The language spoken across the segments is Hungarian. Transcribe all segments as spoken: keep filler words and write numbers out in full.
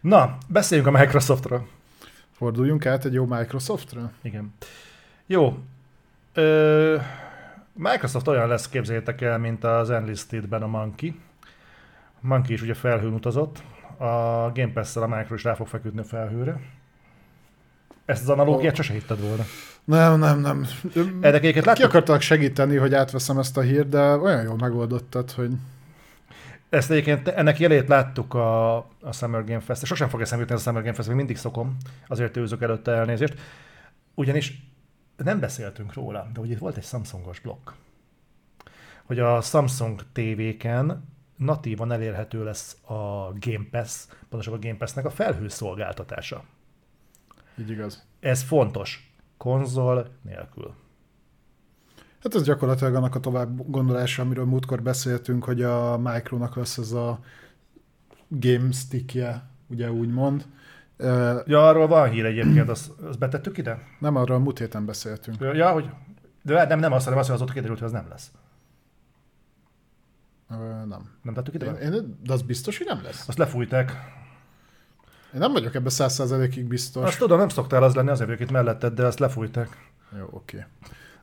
Na, beszéljünk a Microsoftról. Forduljunk át egy jó Microsoftról? Igen. Jó. Ö, Microsoft olyan lesz, képzeljétek el, mint az Enlistedben a Monkey. A Monkey is ugye felhőn utazott. A Game Pass-szel a Micro is rá fog feküdni a felhőre. Ezt az analógiát sose hitted volna. Nem, nem, nem. Ki akartak segíteni, hogy átveszem ezt a hírt, de olyan jól megoldottad, hogy... Ezt egyébként, ennek jelét láttuk a, a Summer Game Fest. Sosem fog eszembe jutni ez a Summer Game Fest, még mindig szokom. Azért őzök előtte, elnézést. Ugyanis nem beszéltünk róla, de ugye itt volt egy Samsungos blokk. Hogy a Samsung tévéken natívan elérhető lesz a Game Pass, pontosabban a Game Pass-nek a felhő szolgáltatása. Így igaz. Ez fontos. Konzol nélkül. Hát ez gyakorlatilag annak a tovább gondolása, amiről múltkor beszéltünk, hogy a Micronak lesz ez a game stickje, ugye úgymond. Ja, arról van hír egyébként, azt, azt betettük ide? Nem, arról a múlt héten beszéltünk. Ja, hogy... De nem, nem azt, hanem azt, hogy azóta kiderült, hogy az nem lesz. Nem. Nem tettük ide? Én, én, de az biztos, hogy nem lesz. Azt lefújták. Én nem vagyok ebben száz százalékig biztos. Azt tudom, nem szoktál az lenni, azért vagyok itt melletted, de azt lefújták. Jó, oké. Okay.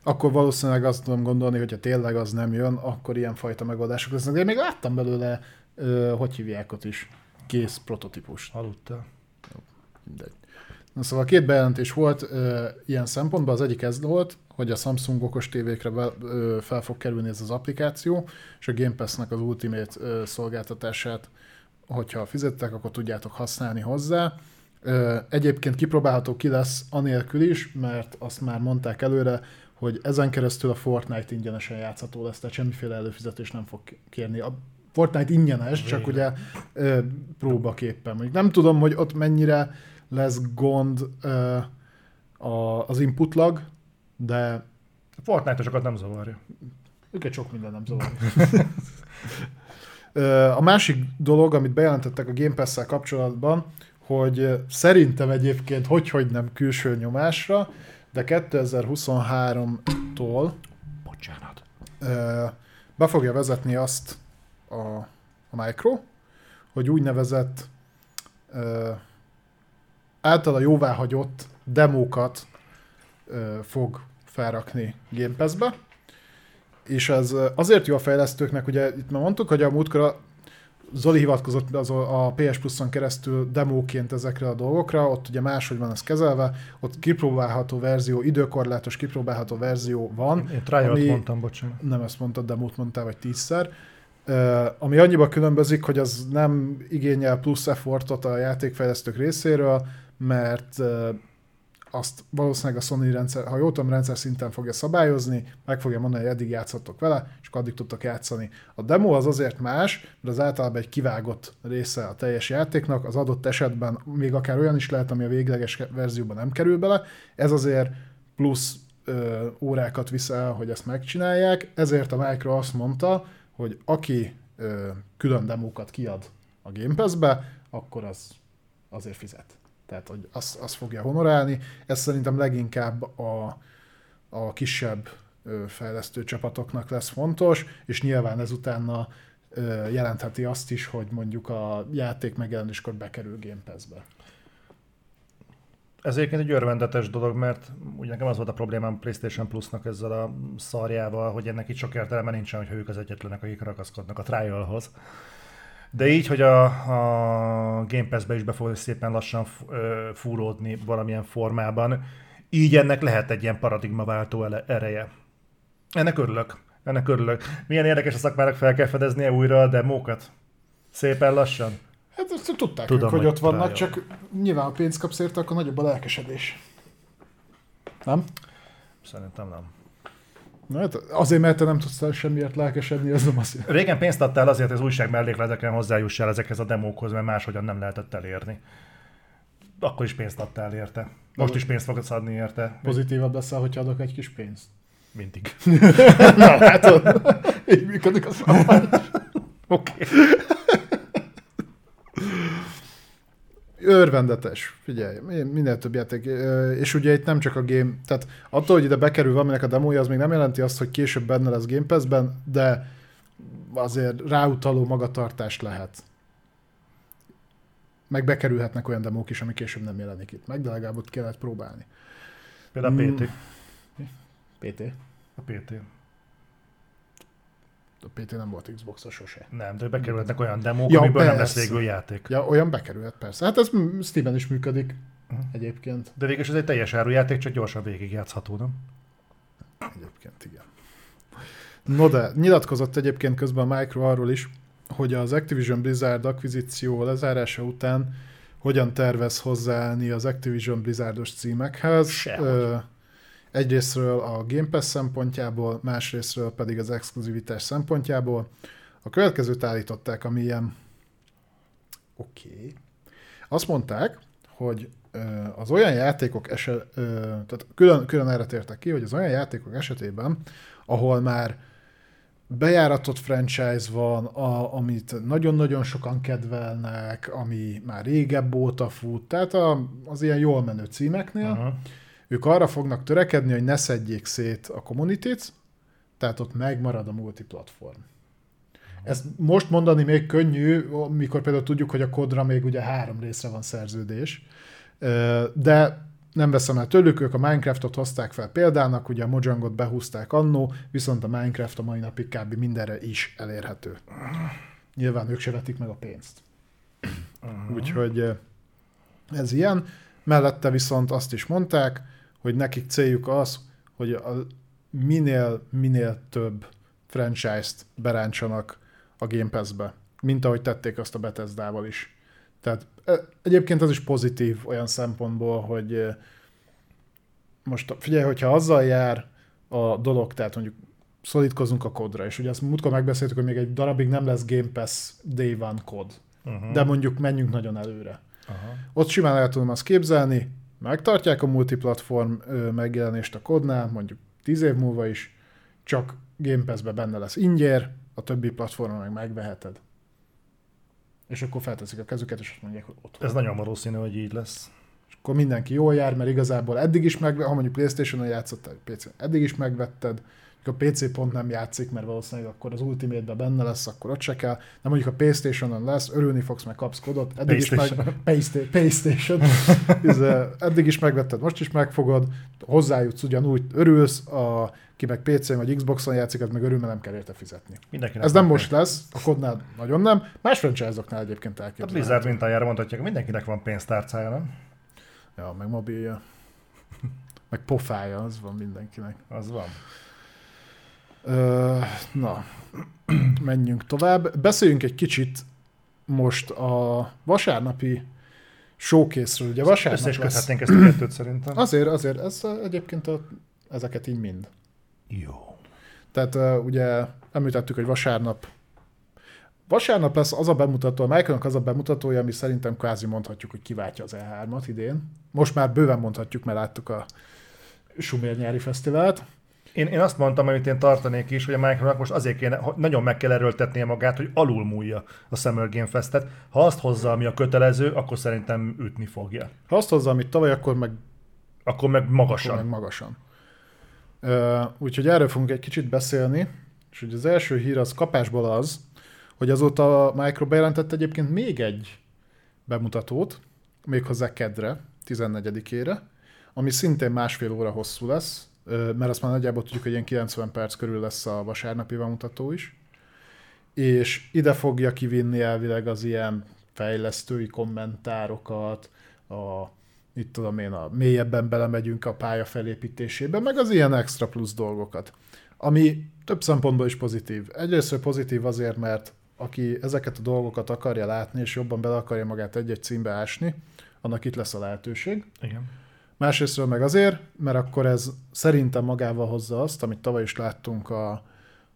Akkor valószínűleg azt tudom gondolni, hogyha tényleg az nem jön, akkor ilyenfajta megoldások lesznek. De én még láttam belőle, ö, hogy hívják ott is, kész prototípust. Haludtál. Mindegy. Na, szóval két bejelentés volt ö, ilyen szempontban. Az egyik ez volt, hogy a Samsung okos tévékre be, ö, fel fog kerülni ez az applikáció, és a Game Pass-nek az Ultimate ö, szolgáltatását, hogyha fizettek, akkor tudjátok használni hozzá. Ö, egyébként kipróbálható ki lesz anélkül is, mert azt már mondták előre, hogy ezen keresztül a Fortnite ingyenesen játszható lesz, tehát semmiféle előfizetés nem fog kérni. A Fortnite ingyenes, csak ugye ö, próbaképpen. Nem tudom, hogy ott mennyire lesz gond ö, a, az input lag, de... A Fortnite-osokat nem zavarja. Őket sok minden nem zavarja. A másik dolog, amit bejelentettek a Game Pass-szel kapcsolatban, hogy szerintem egyébként hogyhogy nem külső nyomásra, de kétezer-huszonháromtól bocsánat. Be fogja vezetni azt a, a Micro, hogy úgynevezett általa jóváhagyott demókat fog felrakni Game Pass-be. És ez azért jó a fejlesztőknek, ugye itt már mondtuk, hogy a múltkor Zoli hivatkozott az a pé es Plus-on keresztül demóként ezekre a dolgokra, ott ugye máshogy van ez kezelve, ott kipróbálható verzió, időkorlátos kipróbálható verzió van. Én, én trial-t mondtam, bocsánat. Nem ezt mondtad, demót mondtál, vagy tízszer. Uh, ami annyiba különbözik, hogy az nem igényel plusz effortot a játékfejlesztők részéről, mert... Uh, azt valószínűleg a Sony rendszer, ha jól tudom, rendszer szinten fogja szabályozni, meg fogja mondani, hogy eddig játszottok vele, és addig tudtok játszani. A demo az azért más, mert az általában egy kivágott része a teljes játéknak, az adott esetben még akár olyan is lehet, ami a végleges verzióban nem kerül bele, ez azért plusz ö, órákat visz el, hogy ezt megcsinálják, ezért a Micro azt mondta, hogy aki ö, külön demókat kiad a Game Pass-be, akkor az azért fizet. Tehát, hogy azt az fogja honorálni. Ez szerintem leginkább a, a kisebb fejlesztő csapatoknak lesz fontos, és nyilván ezután jelentheti azt is, hogy mondjuk a játék megjelenéskor bekerül Game Pass-be. Ez egyébként egy örvendetes dolog, mert ugye nekem az volt a problémám PlayStation Plus-nak ezzel a szarjával, hogy ennek itt sok értelme nincsen, hogyha ők az egyetlenek, akik ragaszkodnak a trialhoz. De így, hogy a, a Game Pass-be is be fog szépen lassan fúródni valamilyen formában, így ennek lehet egy ilyen paradigmaváltó ereje. Ennek örülök, ennek örülök. Milyen érdekes a szakmának fel kell fedeznie újra a demókat? Szépen lassan? Hát ezt tudták Tudom, ők, hogy, hogy ott vannak, rájön. Csak nyilván a pénzt kapsz érte, akkor nagyobb a lelkesedés. Nem? Szerintem nem. Na, hát azért, mert te nem tudsz semmiért lelkesedni, ez nem azt. Régen pénzt adtál azért, hogy az újság mellékleteken hozzájussál ezekhez a demókhoz, mert máshogyan nem lehetett elérni. Akkor is pénzt adtál érte. Most is pénzt fogsz adni érte. Pozitívabb leszel, hogyha adok egy kis pénzt. Mindig. Na, hát így működik a szabály. Oké. Örvendetes, figyelj, minél több játék, és ugye itt nem csak a game, tehát attól, hogy ide bekerül valaminek a demója, az még nem jelenti azt, hogy később benne lesz Game Pass-ben, de azért ráutaló magatartást lehet. meg bekerülhetnek olyan demók is, ami később nem jelenik itt meg, de legalább ott kellett próbálni. Például a pé té. Hmm. pé té? A pé té. A pé té nem volt Xbox-a sose. Nem, de bekerülhetnek olyan demók, ja, amiből persze. nem lesz végül játék. Ja, olyan bekerülhet, persze. Hát ez Steam-en is működik uh-huh. egyébként. De végül ez egy teljes árujáték, csak gyorsan végigjátszható, nem? Egyébként igen. No de, nyilatkozott egyébként közben a Micro arról is, hogy az Activision Blizzard akvizíció lezárása után hogyan tervez hozzáállni az Activision Blizzardos címekhez. Ö, egyrésztről a Game Pass szempontjából, másrésztről pedig az exkluzivitás szempontjából. A következőt állították, ami ilyen... Oké. Okay. Azt mondták, hogy ö, az olyan játékok eset... Ö, tehát külön, külön erre tértek ki, hogy az olyan játékok esetében, ahol már bejáratott franchise van, a, amit nagyon-nagyon sokan kedvelnek, ami már régebb óta fut, tehát a, az ilyen jól menő címeknél, uh-huh. ők arra fognak törekedni, hogy ne szedjék szét a community-t, tehát ott megmarad a multiplatform. Uh-huh. Ezt most mondani még könnyű, mikor például tudjuk, hogy a kodra még ugye három részre van szerződés, de nem veszem el tőlük, ők a Minecraftot hozták fel példának, ugye a Mojangot behúzták annó, viszont a Minecraft a mai napig kb. Mindenre is elérhető. Nyilván ők se vetik meg a pénzt. Uh-huh. Úgyhogy ez ilyen. Mellette viszont azt is mondták, hogy nekik céljuk az, hogy a minél, minél több franchise-t beráncsanak a Game Pass-be, mint ahogy tették azt a Bethesdával is. Tehát egyébként ez is pozitív olyan szempontból, hogy most figyelj, hogyha azzal jár a dolog, tehát mondjuk szorítkozunk a kodra, és ugye azt múltkor megbeszéltük, hogy még egy darabig nem lesz Game Pass Day One kod, uh-huh. de mondjuk menjünk nagyon előre. Uh-huh. Ott simán el tudom azt képzelni, megtartják a multiplatform megjelenést a kodnál, mondjuk tíz év múlva is, csak Game Pass-be benne lesz ingyér, a többi platformon meg megveheted. És akkor felteszik a kezüket, és azt mondják, hogy otthon. Ez nagyon valószínű, hogy így lesz. És akkor mindenki jól jár, mert igazából eddig is megvetted, ha mondjuk PlayStation-on játszottál, pé cén eddig is megvetted, a pé cé pont nem játszik, mert valószínűleg akkor az Ultimate-ben benne lesz, akkor ott se kell. De mondjuk a PlayStation-on lesz, örülni fogsz, meg kapsz kodot. Eddig is meg... PlayStation. Eddig is megvetted, most is megfogod, hozzájutsz, ugyanúgy örülsz, a... ki meg pé cén vagy Xboxon játszik, az meg örül, mert nem kell érte fizetni. Mindenkinek ez nem most pénz. Lesz, a kodnál nagyon nem. Más franchise-oknál egyébként elképzelhető. A Blizzard mintájára mondhatják, mindenkinek van pénztárcája, nem? Ja, meg mobilja. Meg pofája, az van mindenkinek. Az van. Na, menjünk tovább. Beszéljünk egy kicsit most a vasárnapi showcase-ről. Ugye vasárnap lesz... Összeköthetnénk ezt a kettőt szerintem. Azért, azért. Ez egyébként a, ezeket így mind. Jó. Tehát ugye említettük, hogy vasárnap vasárnap lesz az a bemutató, a Microsoftnak az a bemutatója, ami szerintem kvázi mondhatjuk, hogy kiváltja az E hármat idén. Most már bőven mondhatjuk, mert láttuk a Sumér nyári fesztivált. Én, én azt mondtam, amit én tartanék is, hogy a Microsoftnak most azért kéne, nagyon meg kell erőltetnie magát, hogy alulmúlja a Summer Game Festet. Ha azt hozza, ami a kötelező, akkor szerintem ütni fogja. Ha azt hozza, amit tavaly, akkor meg... Akkor meg magasan. Akkor meg magasan. Ö, úgyhogy erről fogunk egy kicsit beszélni, és ugye az első hír az kapásból az, hogy azóta a Micro bejelentett egyébként még egy bemutatót, méghozzá kedre, tizennegyedikére, ami szintén másfél óra hosszú lesz, mert azt már nagyjából tudjuk, hogy ilyen kilencven perc körül lesz a vasárnapi bemutató is, és ide fogja kivinni elvileg az ilyen fejlesztői kommentárokat, a, itt tudom én, a mélyebben belemegyünk a pálya felépítésébe, meg az ilyen extra plusz dolgokat, ami több szempontból is pozitív. Egyrészt pozitív azért, mert aki ezeket a dolgokat akarja látni, és jobban bele akarja magát egy-egy címbe ásni, annak itt lesz a lehetőség. Igen. Másrésztről meg azért, mert akkor ez szerintem magával hozza azt, amit tavaly is láttunk a,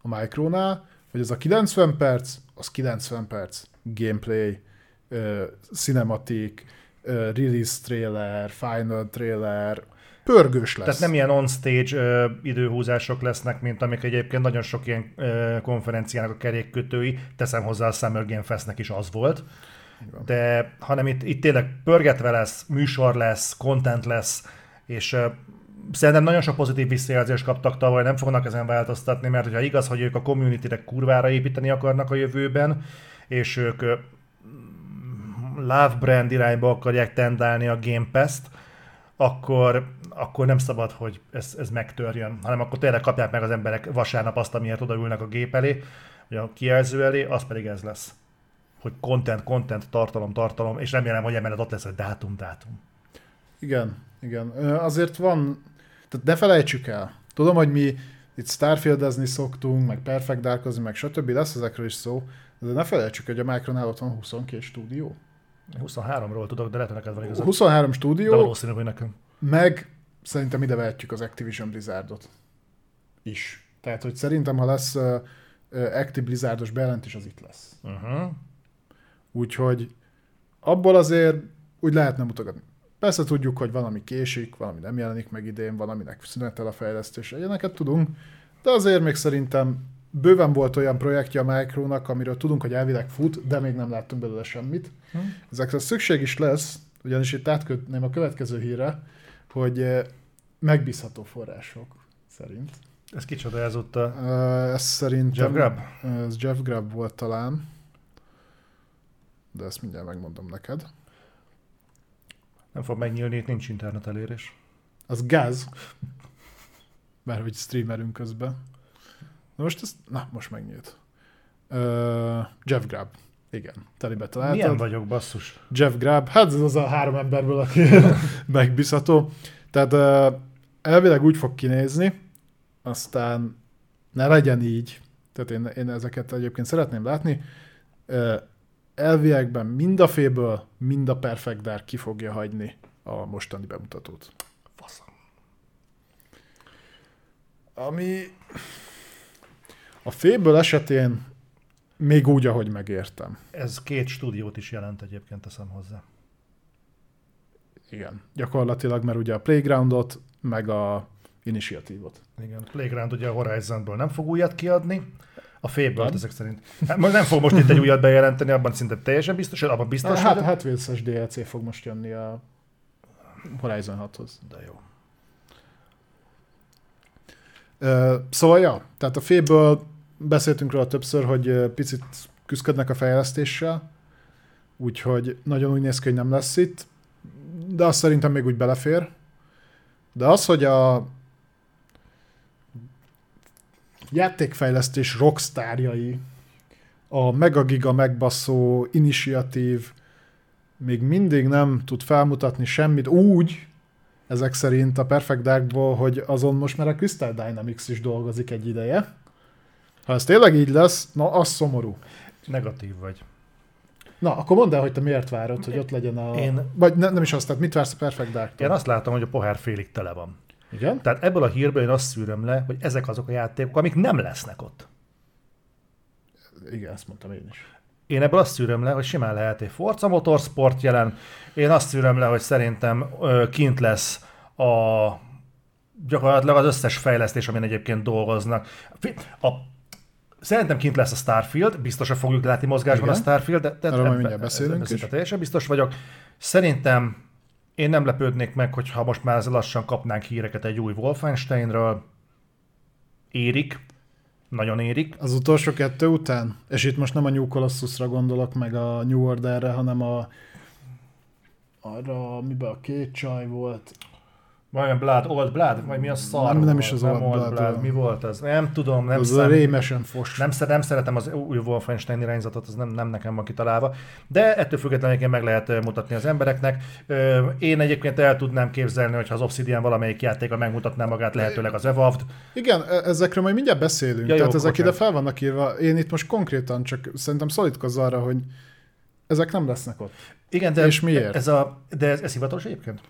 a Micronál, hogy ez a kilencven perc, az kilencven perc gameplay, uh, cinematic, uh, release trailer, final trailer, pörgős lesz. Tehát nem ilyen on-stage uh, időhúzások lesznek, mint amik egyébként nagyon sok ilyen uh, konferenciának a kerékkötői, teszem hozzá a Summer Game Festnek is az volt. De hanem itt, itt tényleg pörgetve lesz, műsor lesz, content lesz, és uh, szerintem nagyon sok pozitív visszajelzést kaptak tavaly, nem fognak ezen változtatni, mert hogyha igaz, hogy ők a community-re kurvára építeni akarnak a jövőben, és ők uh, Love Brand irányba akarják tendálni a Game Pass-t, akkor, akkor nem szabad, hogy ez, ez megtörjön, hanem akkor tényleg kapják meg az emberek vasárnap azt, amiért odaülnek a gép elé, vagy a kijelző elé, az pedig ez lesz. Hogy content, content, tartalom, tartalom, és remélem, hogy emellett ott lesz, hogy dátum, dátum. Igen, igen. Azért van, tehát ne felejtsük el. Tudom, hogy mi itt Starfieldezni szoktunk, meg Perfect Darkozni, meg stb. Lesz ezekről is szó, de ne felejtsük, hogy a Micronál ott van huszonkettő stúdió. huszonháromról tudok, de lehet, neked van igazad. huszonhárom stúdió, de valószínű, hogy nekem. Meg szerintem ide vehetjük az Activision Blizzardot is. Tehát, hogy szerintem, ha lesz uh, Acti Blizzardos bejelentés, az itt lesz. Uh-huh. Úgyhogy abból azért úgy lehetne mutogatni. Persze tudjuk, hogy van, ami késik, van, ami nem jelenik meg idén, van, aminek szünetel a fejlesztés, ilyeneket tudunk, de azért még szerintem bőven volt olyan projektje a Micronak, amiről tudunk, hogy elvileg fut, de még nem láttunk belőle semmit. Hm. Ezekre szükség is lesz, ugyanis itt átkötném a következő hírre, hogy megbízható források szerint. Ez kicsoda ezúttal? Ez szerintem... Jeff Grubb? Ez Jeff Grubb volt talán, de ezt mindjárt megmondom neked. Nem fog megnyílni, itt nincs internet elérés. Az gáz. Mert hogy streamerünk közben. Na most ez, na most megnyílt. Uh, Jeff Grubb. Igen, telibe találtad. Milyen vagyok, basszus? Jeff Grubb. Hát ez az a három emberből, aki megbízható. Tehát uh, elvileg úgy fog kinézni, aztán ne legyen így. Tehát én, én ezeket egyébként szeretném látni. Uh, elviekben mind a Fable, mind a Perfect Dark ki fogja hagyni a mostani bemutatót. Faszom. Ami a Fable esetén még úgy, ahogy megértem. Ez két stúdiót is jelent egyébként, teszem hozzá. Igen, gyakorlatilag, mert ugye a Playgroundot, meg a Initiative-ot. Igen, a Playground ugye a Horizonból nem fog újat kiadni. A Fable-t ezek szerint. Hát, nem fog most itt egy újat bejelenteni, abban szinte teljesen biztos, abban biztos. Hát, hát hetvenes dé el cé fog most jönni a Horizon hathoz. De jó. Uh, szóval, ja, tehát a Fable beszéltünk róla többször, hogy picit küzdködnek a fejlesztéssel, úgyhogy nagyon úgy néz ki, hogy nem lesz itt, de azt szerintem még úgy belefér. De az, hogy a játékfejlesztés rockstárjai, a megagiga megbasszó Initiatív még mindig nem tud felmutatni semmit úgy, ezek szerint a Perfect Darkból, hogy azon most már a Crystal Dynamics is dolgozik egy ideje. Ha ez tényleg így lesz, na az szomorú. Negatív vagy. Na, akkor mondd el, hogy te miért várod, hogy ott legyen a... Én... Vagy ne, nem is azt, tehát mit vársz a Perfect Darktól? Én azt látom, hogy a pohár félig tele van. Igen? Tehát ebből a hírből én azt szűröm le, hogy ezek azok a játékok, amik nem lesznek ott. Igen, ezt mondtam én is. Én ebből azt szűröm le, hogy simán lehet egy Forza Motorsport jelen. Én azt szűröm le, hogy szerintem kint lesz a gyakorlatilag az összes fejlesztés, amin egyébként dolgoznak. A... Szerintem kint lesz a Starfield, biztosan fogjuk látni mozgásban. Igen. A Starfield, de, de ebben, majd mindjárt beszélünk is. Teljesen biztos vagyok. Szerintem én nem lepődnék meg, hogyha most már lassan kapnánk híreket egy új Wolfensteinről. Érik. Nagyon érik. Az utolsó kettő után? És itt most nem a New Colossusra gondolok, meg a New Orderre, hanem a... arra, miben a két csaj volt. Vajon Blood, Old Blood? Vagy mi a szar? Nem, nem is az nem Old, Old Blood, Blood. Mi volt az? Nem tudom. Nem az szem... a rémesen fos. Nem, nem szeretem az új Wolfenstein irányzatot, az nem, nem nekem van kitalálva. De ettől függetlenül meg lehet mutatni az embereknek. Én egyébként el tudnám képzelni, hogyha az Obsidian valamelyik játéka megmutatná magát, lehetőleg az Evolved. Igen, ezekről majd mindjárt beszélünk. Ja, jó, tehát ezek ide fel vannak írva. Én itt most konkrétan csak szerintem szólítkozz arra, hogy ezek nem lesznek ott. Igen, de és miért? Ez a, de ez, ez hivatalos egyébként?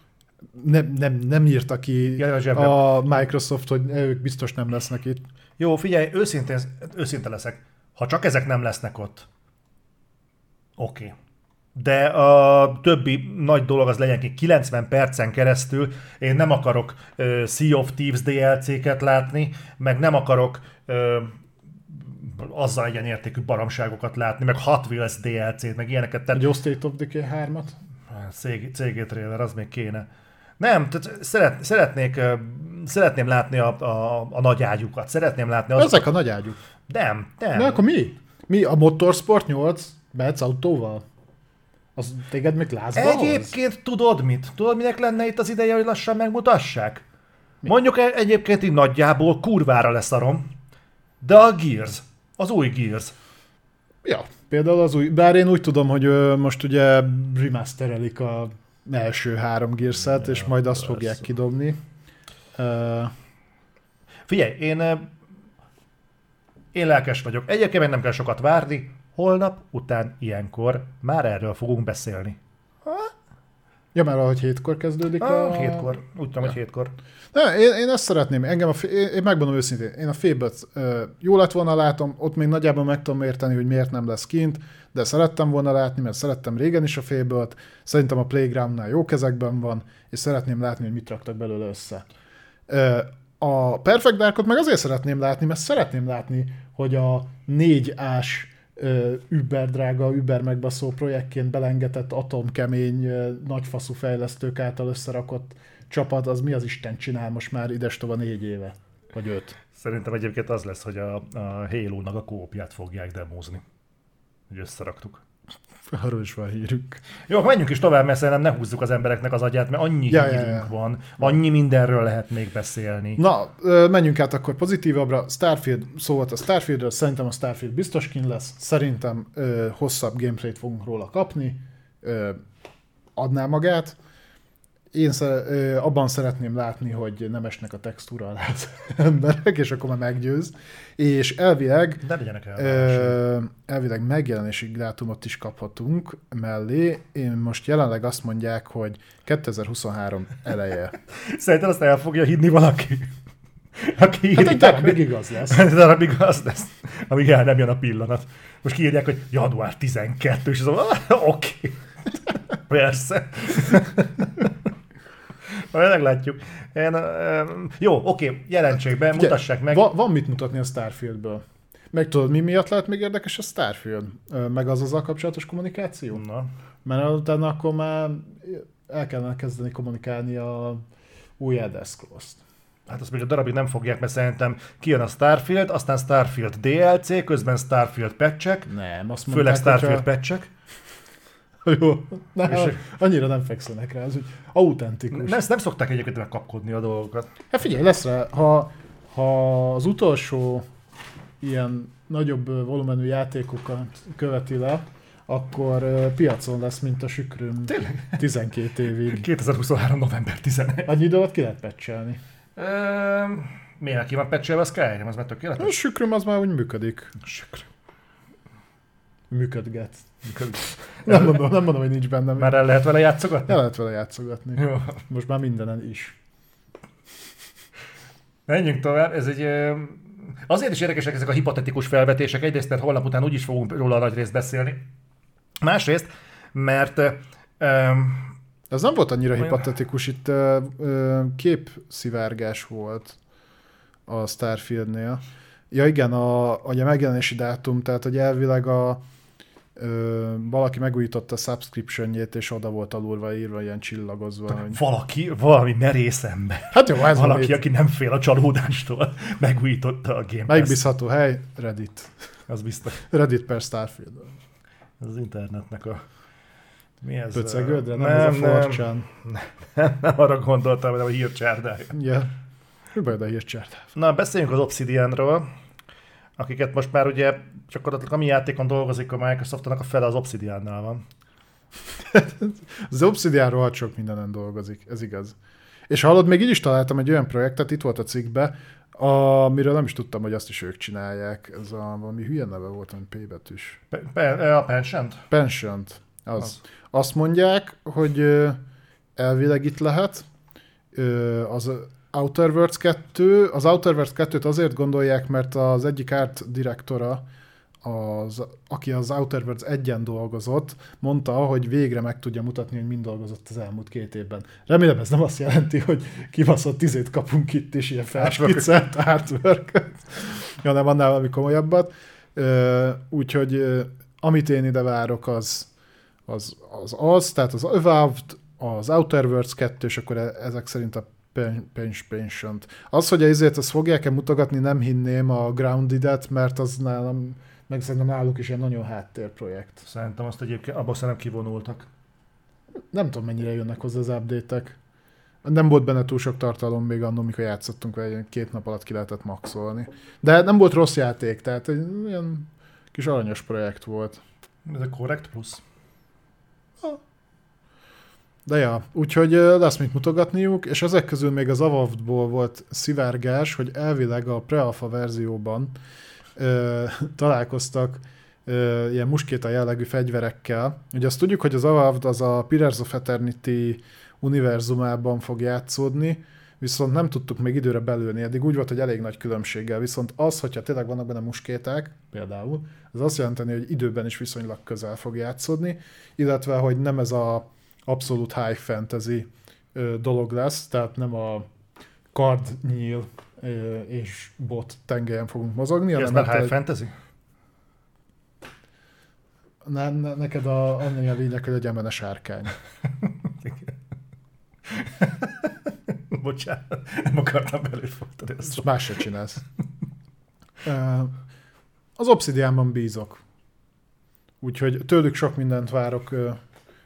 Nem, nem, nem írta ki ja, a, a Microsoft, hogy ők biztos nem lesznek itt. Jó, figyelj, őszintén, őszinte leszek. Ha csak ezek nem lesznek ott, oké. Okay. De a többi nagy dolog az legyen ki kilencven percen keresztül. Én nem akarok uh, Sea of Thieves dé el cé-ket látni, meg nem akarok uh, azzal egyenértékű baromságokat látni, meg Hot Wheels dé el cé-t, meg ilyeneket. Tehát... Jó State of Decay hármat? cé gé trailer, az még kéne. Nem, tehát szeret, szeretnék, szeretném látni a, a, a nagy ágyukat. Szeretném látni azokat. Ezek a nagy ágyuk. Nem, nem. Na akkor mi? Mi a Motorsport nyolc mehetsz autóval? Az téged még lázba hoz? Egyébként tudod mit? Tudod, minek lenne itt az ideje, hogy lassan megmutassák? Mi? Mondjuk egyébként így nagyjából kurvára leszarom, de a Gears, az új Gears. Ja, például az új, bár én úgy tudom, hogy most ugye remasterelik a első három Gears-et, ja, és majd azt persze. fogják kidobni. Uh... Figyelj, én, én lelkes vagyok. Egyébként meg nem kell sokat várni. Holnap után ilyenkor már erről fogunk beszélni. Ha? Ja, mert ahogy hétkor kezdődik a... a... Hétkor. Úgy tudom, ja. hogy hétkor. De, én, én ezt szeretném. Engem a f... én, én megmondom őszintén, én a Fable-t ö, jó lett volna látom, ott még nagyjából meg tudom érteni, hogy miért nem lesz kint, de szerettem volna látni, mert szerettem régen is a Fable-t, szerintem a Playgroundnál jó kezekben van, és szeretném látni, hogy mit raktak belőle össze. Ö, a Perfect Darkot meg azért szeretném látni, mert szeretném látni, hogy a négy ás überdrága, über megbaszó projektként belengetett atomkemény, nagyfaszú fejlesztők által összerakott csapat, az mi az Isten csinál most már idestova négy éve, vagy öt. Szerintem egyébként az lesz, hogy a, a Halo-nak a kópját fogják demózni. Hogy összeraktuk. Arról is van hírünk. Jó, menjünk is tovább, mert szerintem ne húzzuk az embereknek az agyát, mert annyi ja, hírünk ja, ja. van, annyi mindenről lehet még beszélni. Na, menjünk át akkor pozitívabbra. Starfield, szó volt a Starfieldről, szerintem a Starfield biztos kint lesz, szerintem ö, hosszabb gameplayt fogunk róla kapni, ö, adná magát. Én szer- ö, abban szeretném látni, hogy nem esnek a textúra alá az emberek, és akkor már meggyőz. És elvileg, ö, elvileg megjelenési dátumot is kaphatunk mellé. Én most jelenleg azt mondják, hogy kétezer-huszonhárom eleje. Szerintem azt el fogja hinni valaki. Aki írják, hát egy darabig igaz lesz. Egy darabig igaz lesz, amíg el nem jön a pillanat. Most kiírják, hogy január tizenkettő, és szóval oké. Okay. Persze. Meglátjuk. Én, um, jó, oké, jelentsék be, mutassák meg. Van, van mit mutatni a Starfieldből. Meg tudod, mi miatt lehet még érdekes a Starfield? Meg az azzal kapcsolatos kommunikáció? Na. Mert utána akkor már el kellene kezdeni kommunikálni a új Elder Scrolls-t. Hát azt még a darabig nem fogják, mert szerintem kijön a Starfield, aztán Starfield dé el cé, közben Starfield patch-ek. Nem, azt mondták, főleg Starfield patch-ek. Jó, nem, és annyira nem fekszenek rá, ez úgy autentikus. Nem, nem szokták egyébként megkapkodni a dolgokat. Hát figyelj, lesz rá, ha, ha az utolsó ilyen nagyobb volumenű játékokat követi le, akkor piacon lesz, mint a sükrőm. Tényleg? tizenkét évig. kétezer-huszonhárom november tizenegy. Annyi idő alatt ki lehet patchelni? Miért ki van patchelve a Skyrim? Az már tökéletes? A sükrőm az már úgy működik. Sükröm. Működget. Nem mondom, nem mondom, hogy nincs bennem. Már el lehet vele játszogatni? El lehet vele játszogatni. Jó. Most már mindenen is. Menjünk tovább. Ez egy, azért is érdekesek ezek a hipotetikus felvetések. Egyrészt, mert holnap után úgyis fogunk róla a nagyrészt beszélni. Másrészt, mert... Um, ez nem volt annyira olyan... hipotetikus. Itt uh, képszivárgás volt a Starfieldnél. Ja igen, a, a megjelenési dátum, tehát hogy elvileg a Ö, valaki megújította a subscriptionjét, és oda volt alulva írva, ilyen csillagozva. Hogy... Valaki, valami merész ember. Hát jó, ez valaki, van aki nem fél a csalódástól, megújította a Game Pass. Megbízható hely? Reddit. Az biztos. Reddit per Starfield. Ez az internetnek a... Mi ez? Pöcegődre? Nem, nem, ez a forcsán. Nem, nem, nem arra gondoltam, hanem a hírcsárdája. Yeah. Mi baj, de a hírcsárdája? Na, beszéljünk az Obsidianról, akiket most már ugye gyakorlatilag a mi játékon dolgozik a Microsoftnak, a fele az Obsidiannál van. Az Obsidianról hát sok mindenen dolgozik, ez igaz. És hallod, még így is találtam egy olyan projektet, itt volt a cikkben, amiről nem is tudtam, hogy azt is ők csinálják. Ez a valami hülye neve volt, ami P betűs. A Pension? Pension. Az. Azt mondják, hogy elvileg itt lehet. Az... Outer Worlds kettő, az Outer Worlds kettőt azért gondolják, mert az egyik art direktora, az, aki az Outer Worlds egyen dolgozott, mondta, hogy végre meg tudja mutatni, hogy mind dolgozott az elmúlt két évben. Remélem ez nem azt jelenti, hogy kibaszott tízét kapunk itt is, ilyen felskiccelt artwork-öt, hanem annál valami komolyabbat. Úgyhogy amit én ide várok, az az, az, az tehát az Evolved, az Outer Worlds kettő, és akkor ezek szerint a Pension. Az, hogy ezért azt fogják-e mutogatni, nem hinném a Grounded-et, mert az nálam meg szerintem náluk is egy nagyon háttérprojekt. Szerintem azt egyébként, abban szerintem kivonultak. Nem tudom, mennyire jönnek hozzá az update-ek. Nem volt benne túl sok tartalom még anno, mikor játszottunk, vagy két nap alatt ki lehetett maxolni. De nem volt rossz játék, tehát egy ilyen kis aranyos projekt volt. Ez a korrekt plusz. De ja, úgyhogy lesz mit mutogatniuk, és ezek közül még az Avaftból volt szivárgás, hogy elvileg a pre-alpha verzióban ö, találkoztak ö, ilyen muskéta jellegű fegyverekkel. Ugye azt tudjuk, hogy az Avaft az a Pillars of Eternity univerzumában fog játszódni, viszont nem tudtuk még időre belülni, eddig úgy volt, hogy elég nagy különbséggel, viszont az, hogyha tényleg vannak benne muskéták, például, az azt jelenteni, hogy időben is viszonylag közel fog játszódni, illetve, hogy nem ez a abszolút high fantasy ö, dolog lesz, tehát nem a kard, nyíl ö, és bot tengelyen fogunk mozogni. Ez már high egy... fantasy? Ne, ne, neked a, annyi a lényeg, hogy legyen benne sárkány. Bocsánat, nem akartam belőfogtani ezt. Most más se csinálsz. Az Obsidianban bízok. Úgyhogy tőlük sok mindent várok ö,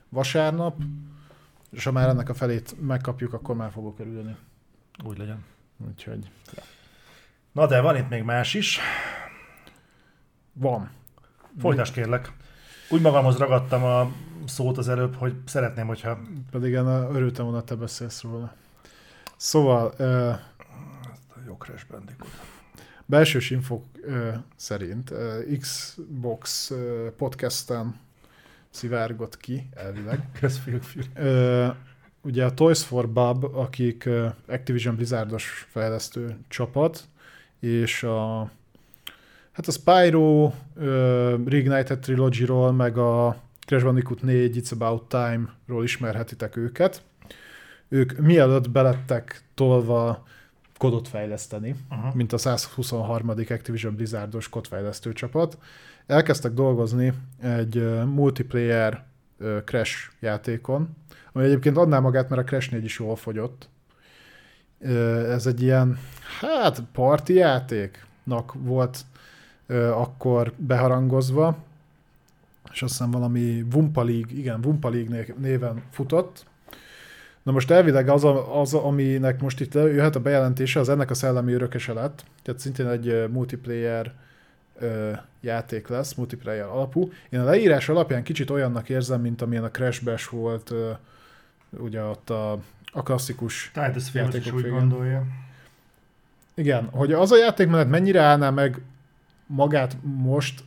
vasárnap, és ha már ennek a felét megkapjuk, akkor már fogok örülni. Úgy legyen. Úgyhogy. Na de van itt még más is. Van. Folytas kérlek. Úgy magamhoz ragadtam a szót az előbb, hogy szeretném, hogyha... Pedig igen, örültem volna, te beszélsz róla. Szóval... Uh... Jó Crash Bandicoot. Belsős infok uh, szerint uh, Xbox uh, podcasten szivárgott ki, elvileg. Ö, ugye a Toys for Bob, akik Activision Blizzardos fejlesztő csapat, és a, hát a Spyro ö, Reignited Trilogy-ról, meg a Crash Bandicoot négy It's About Time-ról ismerhetitek őket. Ők mielőtt belettek tolva kodot fejleszteni, uh-huh. mint a száz huszonharmadik Activision Blizzardos kodfejlesztő csapat, elkezdtek dolgozni egy multiplayer Crash játékon, ami egyébként adná magát, mert a Crash négy is jól fogyott. Ez egy ilyen, hát, parti játéknak volt akkor beharangozva, és azt hiszem valami Wumpa League, igen, Wumpa League néven futott. Na most elvileg az, az, aminek most itt jöhet a bejelentése, az ennek a szellemi örököse lett, tehát szintén egy multiplayer játék lesz, multiplayer alapú. Én a leírás alapján kicsit olyannak érzem, mint amilyen a Crash Bash volt, ugye ott a, a klasszikus játékok végén. Igen, hogy az a játékmenet mennyire állná meg magát most,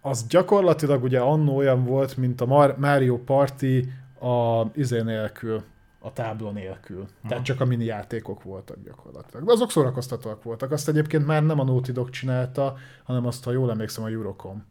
az gyakorlatilag ugye annó olyan volt, mint a Mario Party a izé nélkül, a tábla nélkül. Hmm. Tehát csak a mini játékok voltak gyakorlatilag. De azok szórakoztatóak voltak. Azt egyébként már nem a Naughty Dog csinálta, hanem azt, ha jól emlékszem, a Eurocom.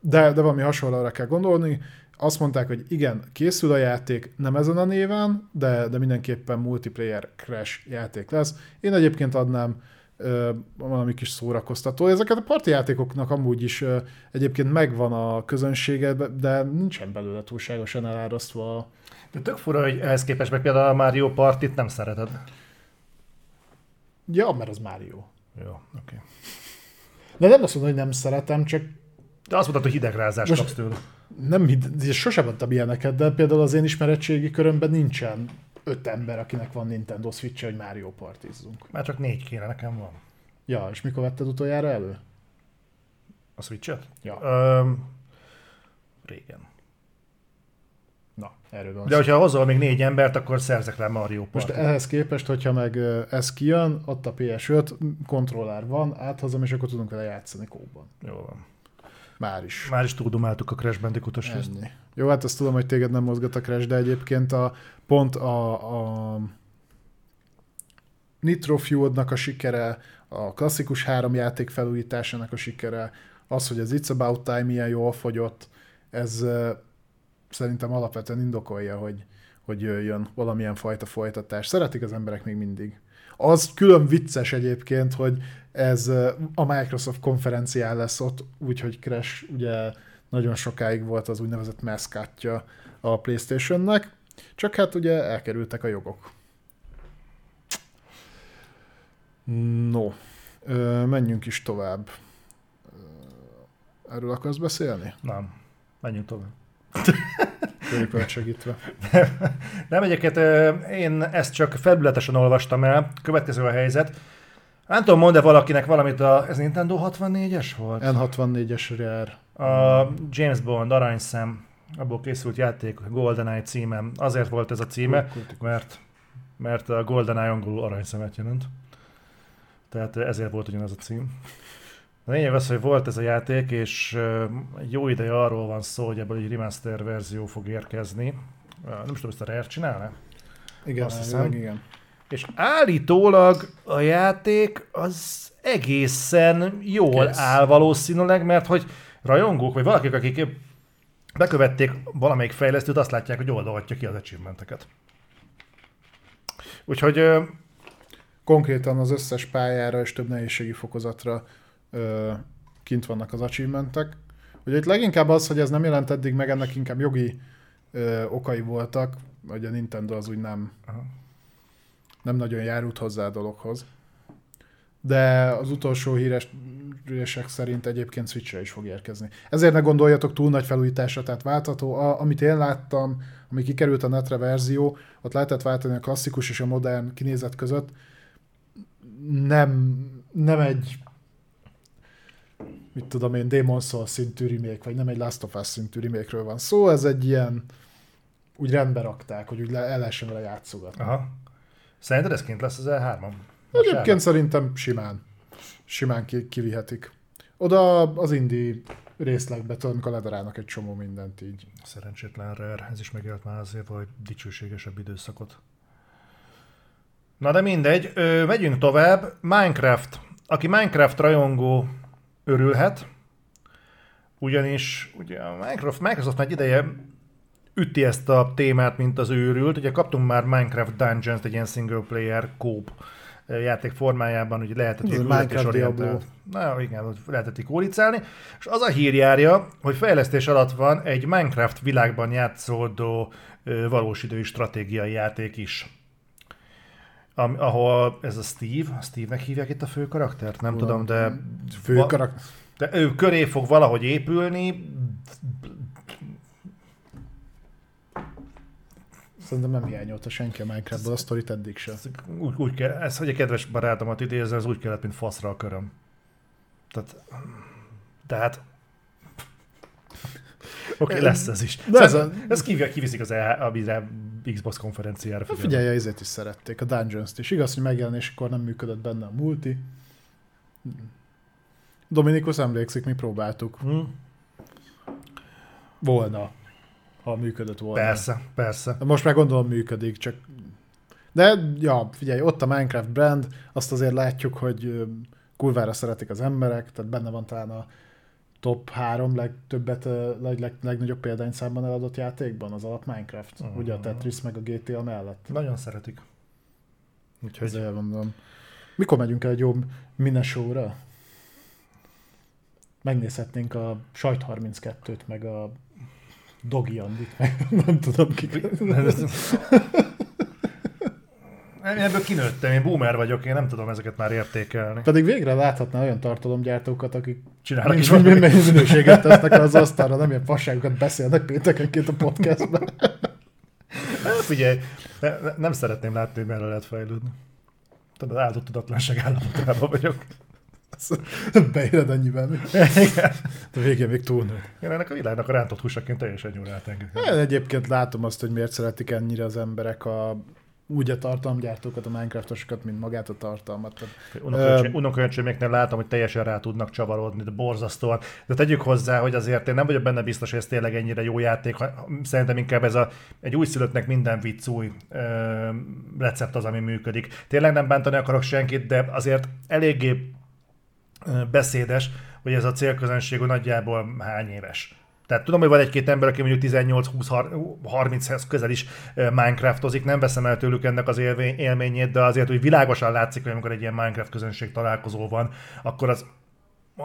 De, de valami hasonlóra kell gondolni. Azt mondták, hogy igen, készül a játék, nem ezen a néven, de, de mindenképpen multiplayer Crash játék lesz. Én egyébként adnám ö, valami kis szórakoztató. Ezeket a parti játékoknak amúgy is ö, egyébként megvan a közönsége, de nincsen belőle túlságosan elárasztva a... De tök fura, hogy ehhez képest meg például a Mario Partit nem szereted. Ja, mert az Mario. Jó, oké. Okay. De nem azt mondom, hogy nem szeretem, csak... De azt mondtad, hogy hidegrázást most kapsz tőle. Nem, sosem adtam ilyeneket, de például az én ismeretségi körömben nincsen öt ember, akinek van Nintendo Switch-e, hogy Mario partizzunk. Már csak négy kéne, nekem van. Ja, és mikor vetted utoljára elő? A Switch-et? Ja. Um, régen. Na, erről van. De hogyha hozol még négy embert, akkor szerzek le Mario Party. Most ehhez képest, hogyha meg ez kijön, ott a pé es öt, kontroller van, áthozom, és akkor tudunk vele játszani kóban. Jó van. Már is. Már is túldumáltuk a Crash Bandicoot-os részt. Jó, hát azt tudom, hogy téged nem mozgat a Crash, de egyébként a, pont a, a Nitro Fuelnak a sikere, a klasszikus három játék felújításának a sikere, az, hogy az It's About Time ilyen jól fogyott, ez... szerintem alapvetően indokolja, hogy, hogy jöjjön valamilyen fajta folytatás. Szeretik az emberek még mindig. Az külön vicces egyébként, hogy ez a Microsoft konferencián lesz ott, úgyhogy Crash ugye nagyon sokáig volt az úgynevezett maszkátja a PlayStationnek, csak hát ugye elkerültek a jogok. No. Ö, menjünk is tovább. Erről akarsz beszélni? Nem. Menjünk tovább. Körülbelül segítve. Nem, nem egyébként én ezt csak felületesen olvastam el. Következő a helyzet. Nem tudom, mond-e valakinek valamit, a, ez Nintendo hatvannégyes volt? en hatvannégyes jár. A James Bond, aranyszem, abból készült játék, GoldenEye címem. Azért volt ez a címe, mert, mert a GoldenEye angolul aranyszemet jelent. Tehát ezért volt ugyanaz a cím. A lényeg az, hogy volt ez a játék, és jó ideje arról van szó, hogy ebből egy remaster verzió fog érkezni. Nem is tudom, ezt a Rare csinálna? Igen, azt hiszem. Igen. És állítólag a játék az egészen jól Kész. áll valószínűleg, mert hogy rajongók, vagy valakik, akik bekövették valamelyik fejlesztőt, azt látják, hogy oldalhatja ki az achievementeket. Úgyhogy... Konkrétan az összes pályára és több nehézségi fokozatra kint vannak az achievementek. Ugye itt leginkább az, hogy ez nem jelent eddig meg, ennek inkább jogi ö, okai voltak, hogy a Nintendo az úgy nem, nem nagyon járult hozzá a dologhoz. De az utolsó híresek szerint egyébként Switchre is fog érkezni. Ezért ne gondoljatok túl nagy felújításra, tehát váltható. A, amit én láttam, ami kikerült a netre verzió, ott lehetett váltani a klasszikus és a modern kinézet között. Nem, nem egy mit tudom én, Demon's Souls szintű remake, vagy nem egy Last of Us szintű remake-ről van szó, ez egy ilyen, úgy rendbe rakták, hogy úgy le, el lehessen vele játszogatni. Aha. Szerinted ez kint lesz az E három-on? Egyébként szerintem simán. Simán ki, kivihetik. Oda az indie részlegbe, tudom, amikor ledarálnak egy csomó mindent így. Szerencsétlen Rare, ez is megélt már azért, vagy dicsőségesebb időszakot. Na de mindegy, Ö, megyünk tovább. Minecraft. Aki Minecraft rajongó örülhet, ugyanis ugye a Minecraft, Microsoft már egy ideje üti ezt a témát, mint az őrült. Ugye kaptunk már Minecraft Dungeons-t, egy ilyen single player co-op játék formájában, ugye lehetett Minecraft Diablo. Na igen, lehetett kóricálni. És az a hír járja, hogy fejlesztés alatt van egy Minecraft világban játszódó valós idői stratégiai játék is. Am, ahol ez a Steve, Steve-nek hívják itt a fő karaktert, nem Ulan, tudom, de, fő va- karakter. de ő köré fog valahogy épülni. Szerintem nem hiányolta senki a Minecraftból a sztorit eddig sem. Ez, úgy, úgy kell, ez, hogy a kedves barátomat idézze, ez úgy kellett, mint faszra a köröm. Tehát... Tehát... Oké, okay, lesz ez is. De ez a... Ezt kiviszik az e há, a Xbox konferenciára. Figyelj, figyelj ezért is szerették, a Dungeons-t is. Igaz, hogy megjelenéskor nem működött benne a multi. Dominikus emlékszik, mi próbáltuk. Hmm. Volna, ha működött volna. Persze, persze. Most már gondolom működik, csak... De, ja, figyelj, ott a Minecraft brand, azt azért látjuk, hogy kurvára szeretik az emberek, tehát benne van talán a top három legtöbbet, leg, leg, legnagyobb példányszámban eladott játékban, az alap Minecraft. Uh-huh. Ugye a Tetris meg a gé té á mellett. Nagyon szeretik. Úgyhogy... Ezért mondom. Mikor megyünk el egy jó Minnesóra? Megnézhetnénk a Sajt harminckettőt, meg a Dogi Andit, meg nem tudom ki. Én ebből kinőttem, én boomer vagyok, én nem tudom ezeket már értékelni. Pedig végre láthatná olyan tartalomgyártókat, akik csinálnak is valami minőséget tesznek az asztalra, nem ilyen fasságokat beszélnek péntekenként a podcastben. Figyelj, ne, ne, nem szeretném látni, hogy merre lehet fejlődni. Tudod, áldott tudatlanság állapotában vagyok. Beéred annyiben. Igen. De végén még túlnő. Én ennek a világnak a rántott húsaként teljesen nyúl átengem. Én egyébként látom azt, hogy miért szeretik ennyire az emberek a... úgy a tartalomgyártókat, a Minecraftosokat, mint magát a tartalmat. Unoköncsémeknél látom, hogy teljesen rá tudnak csavarodni, de borzasztóan. De tegyük hozzá, hogy azért én nem vagyok benne biztos, hogy ez tényleg ennyire jó játék. Szerintem inkább ez a, egy újszülöttnek minden vicc új ö, recept az, ami működik. Tényleg nem bántani akarok senkit, de azért eléggé beszédes, hogy ez a célközönség nagyjából hány éves. Tehát tudom, hogy van egy-két ember, aki mondjuk tizennyolc-húsz-harminchez közel is Minecraftozik, nem veszem el tőlük ennek az élményét, de azért, hogy világosan látszik, hogy amikor egy ilyen Minecraft közönség találkozó van, akkor az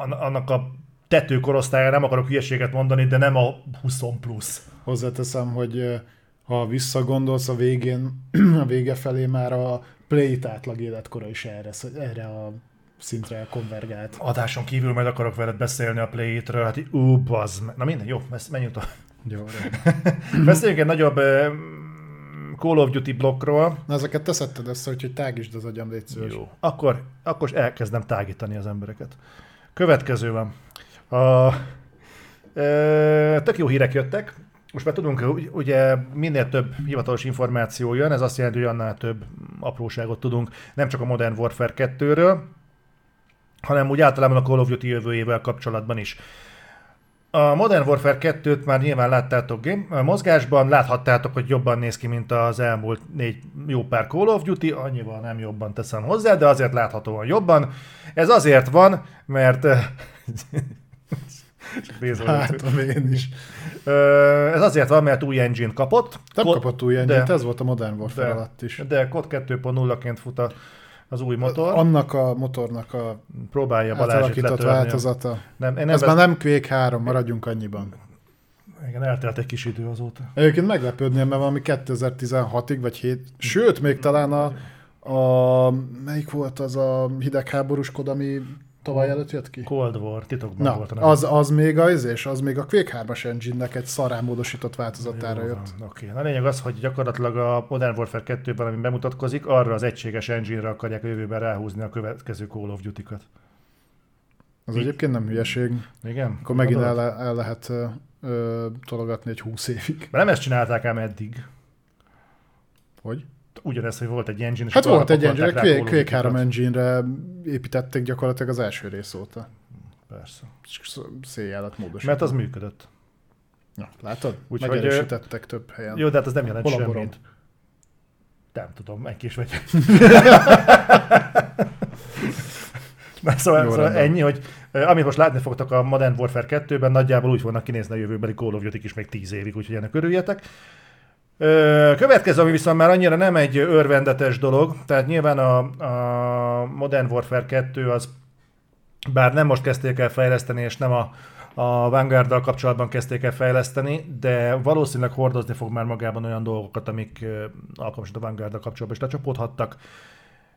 annak a tetőkorosztálya, nem akarok hülyeséget mondani, de nem a húsz plusz. Hozzáteszem, hogy ha visszagondolsz a végén, a vége felé már a Play-it átlag életkora is erre, erre a szintre konvergált. Adáson kívül majd akarok veled beszélni a Play-tről, hát így ú, bazd. Na minden, jó, menjünk tovább. Jó, beszéljünk egy nagyobb Call of Duty blokkról. Na ezeket te szedted össze, úgyhogy tágítsd az agyam, légy szíves. Jó, akkor, akkor elkezdem tágítani az embereket. Következő van. A, e, tök jó hírek jöttek. Most már tudunk, ugye minél több hivatalos információ jön, ez azt jelenti, hogy annál több apróságot tudunk, nem csak a Modern Warfare kettőről, hanem úgy általában a Call of Duty jövőjével kapcsolatban is. A Modern Warfare kettőt már nyilván láttátok game, mozgásban, láthattátok, hogy jobban néz ki, mint az elmúlt négy jó pár Call of Duty, annyival nem jobban teszem hozzá, de azért láthatóan jobban. Ez azért van, mert... Látom én is. Ez azért van, mert új engine kapott. Nem Kod... kapott új engine, de... ez volt a Modern Warfare de... alatt is. De Kod kettő pont nulla-ként fut a... az új motor. Annak a motornak a próbálja átalakított változata. Nem, nem ez be... már nem Quake három, maradjunk annyiban. Igen, eltelt egy kis idő azóta. Egyébként meglepődnél, mert valami kétezer-tizenhatig vagy hét, sőt, még talán a, a melyik volt az a hidegháborús kod, ami tavaly előtt jött ki? Cold War, titokban na, volt. Na, az, az még a izés, az még a Quake hármas engine-nek egy szarán módosított változatára jó, jött. Oké, okay. A lényeg az, hogy gyakorlatilag a Modern Warfare kettőben, ami bemutatkozik, arra az egységes engine-re akarják a jövőben ráhúzni a következő Call of Duty-kat. Az így? Egyébként nem hülyeség. Igen? Akkor megint el, el lehet ö, ö, tologatni egy húsz évig. De nem ezt csinálták ám eddig. Hogy? Ugyanez, hogy volt egy engine, és hát volt egy engine, Quake három engine-re építették gyakorlatilag az első rész óta. Persze. Széjjálat módosított. Mert az működött. Na, látod? Úgy, megerősítettek több helyen. Jó, de hát az nem jelent Hol semmit. Nem tudom, egy kis vagy. Na, szóval, jó, szóval ennyi, hogy amit most látni fogtok a Modern Warfare kettőben, nagyjából úgy fognak kinézni a jövőbeli Call of Duty-k is még tíz évig, úgyhogy ennek örüljetek. Következő, ami viszont már annyira nem egy örvendetes dolog, tehát nyilván a, a Modern Warfare kettő az, bár nem most kezdték el fejleszteni, és nem a, a Vanguarddal kapcsolatban kezdték el fejleszteni, de valószínűleg hordozni fog már magában olyan dolgokat, amik alkalmas a Vanguarddal kapcsolatban is lecsapódhattak.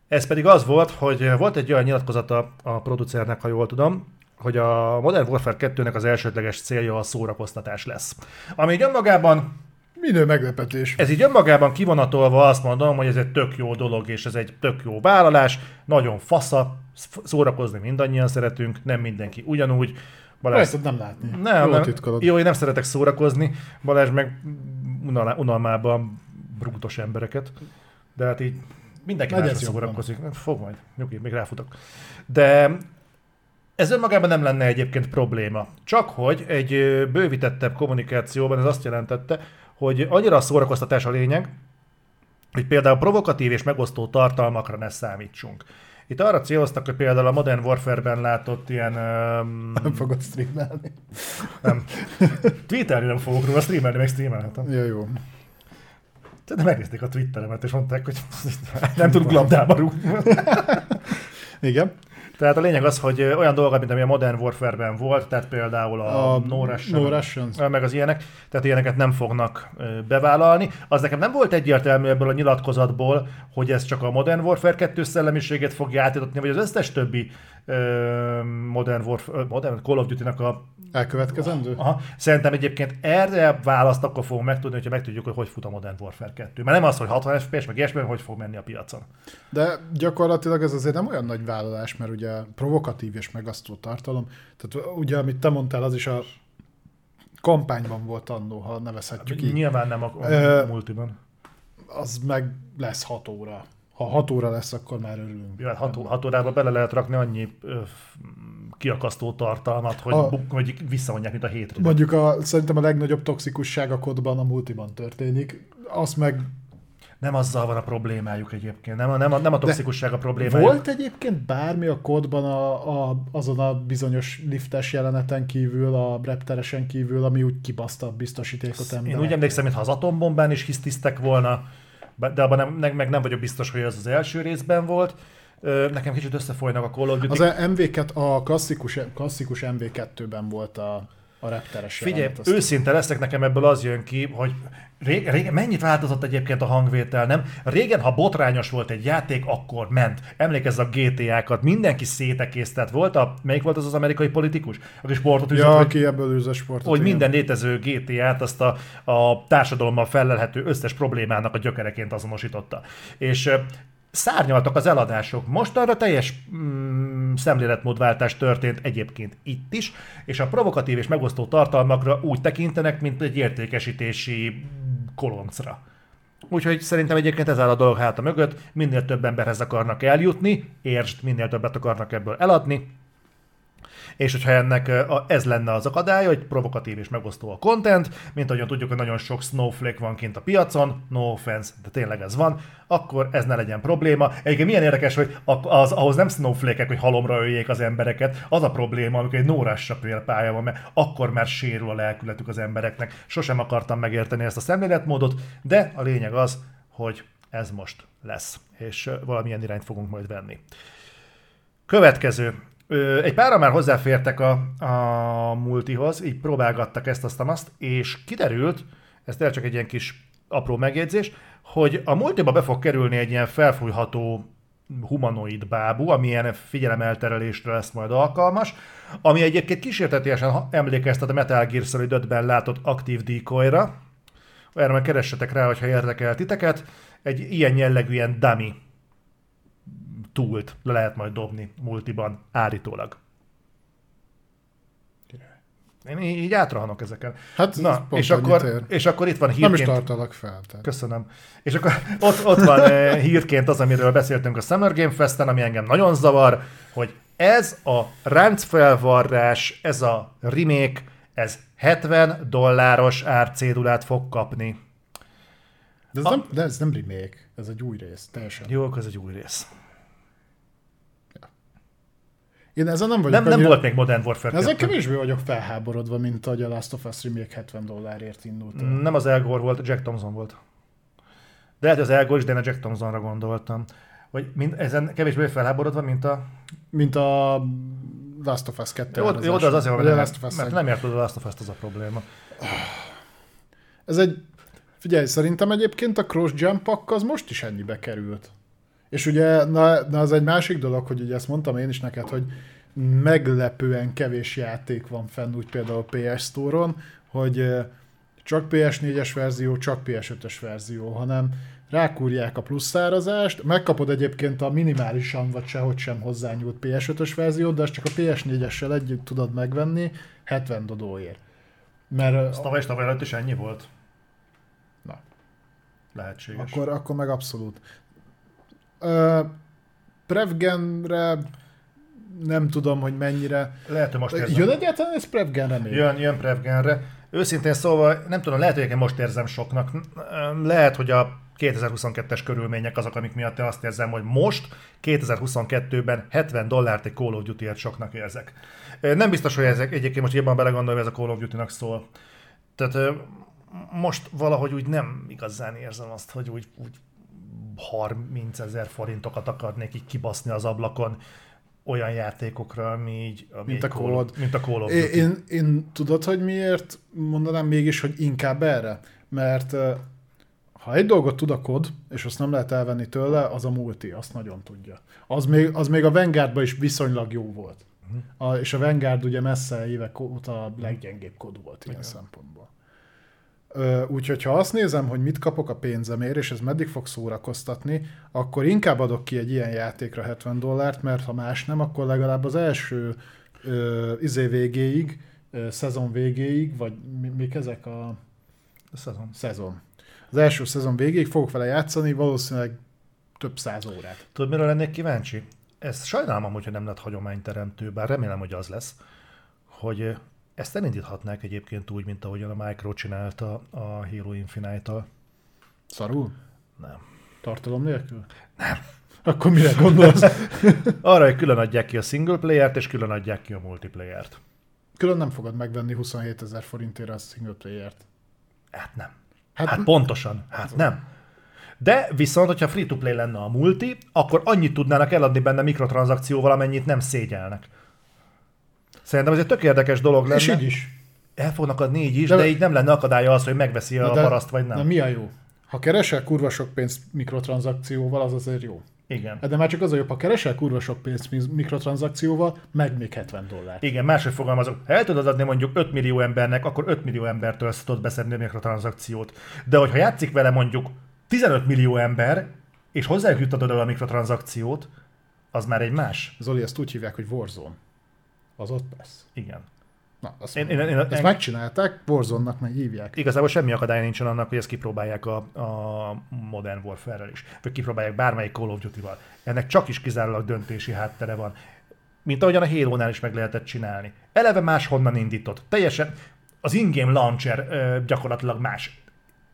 Ez pedig az volt, hogy volt egy olyan nyilatkozata a producernek, ha jól tudom, hogy a Modern Warfare kettőnek az elsődleges célja a szórakoztatás lesz. Ami így önmagában minő meglepetés. Ez így önmagában kivonatolva azt mondom, hogy ez egy tök jó dolog, és ez egy tök jó vállalás, nagyon fasza, szórakozni mindannyian szeretünk, nem mindenki ugyanúgy. Balázs... Ezt nem látni. Nem, nem. Jó, én nem szeretek szórakozni, Balázs meg unal- unalmában brutos embereket, de hát így mindenki másra szórakozik. Van. Fog majd, nyugi, még ráfutok. De... ez önmagában nem lenne egyébként probléma. Csak hogy egy bővítettebb kommunikációban ez azt jelentette, hogy annyira a szórakoztatás a lényeg, hogy például provokatív és megosztó tartalmakra ne számítsunk. Itt arra céloztak, hogy például a Modern Warfare-ben látott ilyen... Um... Nem fogod streamelni. Nem. Twitterni nem fogok róla streamelni, meg streamelhetem. Ja, jó. De megnézték a Twitteremet, és mondták, hogy nem tudok labdába rúgni. Igen. Tehát a lényeg az, hogy olyan dolgok, mint ami a Modern Warfare-ben volt, tehát például a, a No Russian, no Russians, meg az ilyenek, tehát ilyeneket nem fognak bevállalni. Az nekem nem volt egyértelmű ebből a nyilatkozatból, hogy ez csak a Modern Warfare kettő szellemiségét fogja átítatni, vagy az összes többi Modern Warfare, Modern Call of Duty-nak a... elkövetkezendő? Aha. Szerintem egyébként erre választ akkor fogunk megtudni, hogyha megtudjuk, hogy hogy fut a Modern Warfare kettő. Mert nem az, hogy hatvan ef pé es, meg ilyesmi, hogy fog menni a piacon. De gyakorlatilag ez azért nem olyan nagy vállalás, mert ugye provokatív és megasztó tartalom. Tehát ugye, amit te mondtál, az is a kampányban volt annó, ha nevezhetjük hát, így. Nyilván nem a, a multiban. Az meg lesz hat óra. Ha hat óra lesz, akkor már örülünk. Jó, hát hat órába bele lehet rakni annyi ö, kiakasztó tartalmat, hogy, a, buk, hogy visszavonják, mint a hétre. Mondjuk a, szerintem a legnagyobb toxikusság a kodban a multiban történik. Azt meg... nem azzal van a problémájuk egyébként, nem a, nem a, nem a toxikusság a problémájuk. Volt egyébként bármi a kodban a, a, azon a bizonyos liftes jeleneten kívül, a repteresen kívül, ami úgy kibaszta a biztosítékot emberek. Én úgy emlékszem, mintha az atombombán is hisztisztek volna, de abban nem, meg nem vagyok biztos, hogy az az első részben volt. Nekem kicsit összefolynak a Call of Duty. Az em vé kettő, a klasszikus, klasszikus em vé kettőben volt a a repteres figyelj, jelenet. Figyelj, őszinte leszek, nekem ebből az jön ki, hogy ré, ré, mennyit változott egyébként a hangvétel, nem? Régen, ha botrányos volt egy játék, akkor ment. Emlékezz a gé té á-kat, mindenki szétekésztett volt. A, melyik volt az az amerikai politikus? Aki sportot üzött, ja, hogy, aki ebből űzött sportot. Hogy minden létező gé té á-t azt a, a társadalommal fellelhető összes problémának a gyökereként azonosította. És szárnyaltak az eladások. Mostanra teljes mm, szemléletmódváltás történt egyébként itt is, és a provokatív és megosztó tartalmakra úgy tekintenek, mint egy értékesítési koloncra. Úgyhogy szerintem egyébként ez áll a dolog háta mögött, minél több emberhez akarnak eljutni, értsd, minél többet akarnak ebből eladni, és hogyha ennek ez lenne az akadálya, hogy provokatív és megosztó a content, mint ahogyan tudjuk, hogy nagyon sok snowflake van kint a piacon, no offense, de tényleg ez van, akkor ez ne legyen probléma. Egyébként milyen érdekes, hogy az, ahhoz nem snowflake-ek, hogy halomra öljék az embereket, az a probléma, amikor egy nórásra pélpálya van, mert akkor már sérül a lelkületük az embereknek. Sosem akartam megérteni ezt a szemléletmódot, de a lényeg az, hogy ez most lesz, és valamilyen irányt fogunk majd venni. Következő. Egy pára már hozzáfértek a, a multihoz, így próbálgattak ezt, aztán azt, és kiderült, ez tényleg csak egy ilyen kis apró megjegyzés, hogy a multiba be fog kerülni egy ilyen felfújható humanoid bábú, amilyen figyelemelterelésre lesz majd alkalmas, ami egyébként kísértetiesen emlékeztet a Metal Gear Solid ötben látott aktív decoyra. Erre meg keressetek rá, hogyha érdekel titeket, egy ilyen jellegű ilyen dummy túlt le lehet majd dobni multiban, állítólag. Én így átrahanok ezeken. Hát na, és akkor, és akkor itt van hírként... Nem is tartalak fel. Tehát. Köszönöm. És akkor ott, ott van hírként az, amiről beszéltünk a Summer Game Festen, ami engem nagyon zavar, hogy ez a ráncfelvarrás, ez a remake, ez hetven dolláros árcédulát fog kapni. De ez, a... nem, de ez nem remake, ez egy új rész, teljesen. Jó, ez egy új rész. Én ezen nem vagyok. Nem, annyira... nem volt még Modern Warfare. Ezen kevésbé vagyok felháborodva, mint ahogy a Last of Us remake hetven dollárért indult. El. Nem az Al Gore volt, Jack Thompson volt. De lehet, az Al Gore is, de én a Jack Thompsonra gondoltam. Hogy mind, ezen kevésbé felháborodva, mint a... Mint a Last of Us kettő. Jó, jó, de az azért, nem, mert nem ért oda a Last of Us, az a probléma. Ez egy... Figyelj, szerintem egyébként a cross jump pack az most is ennyibe került. És ugye, na, na az egy másik dolog, hogy ugye ezt mondtam én is neked, hogy meglepően kevés játék van fenn, úgy például pé es Store-on, hogy csak pé es négyes verzió, csak pé es ötös verzió, hanem rákúrják a plusz szárazást, megkapod egyébként a minimálisan vagy sehogy sem hozzányúlt pé es ötös verziót, de ezt csak a pé es négyessel együtt tudod megvenni hetven dodóért. Mert... Tavaly és tavaly előtt is ennyi volt? Na. Lehetséges. Akkor, akkor meg abszolút. Uh, Prevgenre nem tudom, hogy mennyire. Lehet, most érzem. Jön egyáltalán ez Prevgenre még? Jön, jön Prevgenre. Őszintén szóval nem tudom, lehet, hogy én most érzem soknak. Lehet, hogy a kétezer-huszonkettes körülmények azok, amik miatt én azt érzem, hogy most kétezer-huszonkettőben hetven dollárt egy Call of Duty-et soknak érzek. Nem biztos, hogy ezek egyébként most jobban belegondolom, hogy ez a Call of Duty-nak szól. Tehát most valahogy úgy nem igazán érzem azt, hogy úgy... úgy harmincezer forintokat akarnék így kibaszni az ablakon olyan játékokra, ami így... Ami mint, a Call, mint a Call of Duty. Én, én tudod, hogy miért mondanám mégis, hogy inkább erre? Mert ha egy dolgot tud a kod, és azt nem lehet elvenni tőle, az a multi, azt nagyon tudja. Az még, az még a Vanguardban is viszonylag jó volt. Uh-huh. A, és a Vanguard ugye messze évek óta a leggyengébb kod volt ilyen szempontból. Úgyhogy ha azt nézem, hogy mit kapok a pénzemért, és ez meddig fog szórakoztatni, akkor inkább adok ki egy ilyen játékra hetven dollárt, mert ha más nem, akkor legalább az első ö, izé végéig, ö, szezon végéig, vagy mi, mik ezek a... a szezon. szezon. Az első szezon végéig fogok vele játszani, valószínűleg több száz órát. Tudod, miről lennék kíváncsi? Ez sajnálom amúgy, hogy nem lett hagyományteremtő, bár remélem, hogy az lesz, hogy... Ezt elindíthatnák egyébként úgy, mint ahogyan a Micro csinálta a Halo Infinite-tal. Szarul? Nem. Tartalom nélkül? Nem. Akkor mire gondolsz? Arra, hogy külön adják ki a single player-t, és külön adják ki a multiplayer-t. Külön nem fogod megvenni huszonhétezer forintért a single player-t. Hát nem. Hát, hát pontosan. Hát nem. De viszont, hogyha free-to-play lenne a multi, akkor annyit tudnának eladni benne mikrotranszakcióval, amennyit nem szégyelnek. Szerintem ez egy tök érdekes dolog lenne. És így is. el fognak adni így is, de, de így nem lenne akadálya az, hogy megveszi a de, paraszt, vagy nem. De mi a jó? Ha keresel kurva sok pénzt mikrotranszakcióval, az azért jó. Igen. De már csak az a jobb, ha keresel kurva sok pénzt mikrotranszakcióval, meg még hetven dollár. Igen, máshogy fogalmazok. Ha el tudod adni mondjuk öt millió embernek, akkor öt millió embertől tudod beszedni a mikrotranszakciót. De hogyha játszik vele mondjuk tizenöt millió ember, és hozzájuk juttatod el a mikrotranszakciót, az már egy más. Zoli, ezt úgy hívják, hogy Warzone. Az ott lesz. Igen. Na, azt én, én, én, ezt én... megcsinálták, Warzone-nak meg hívják. Igazából semmi akadály nincsen annak, hogy ezt kipróbálják a, a Modern Warfare-rel is, vagy kipróbálják bármelyik Call of Duty-val. Ennek csak is kizárólag döntési háttere van. Mint ahogyan a Halo-nál is meg lehetett csinálni. Eleve máshonnan indított. Teljesen az in-game launcher ö, gyakorlatilag más.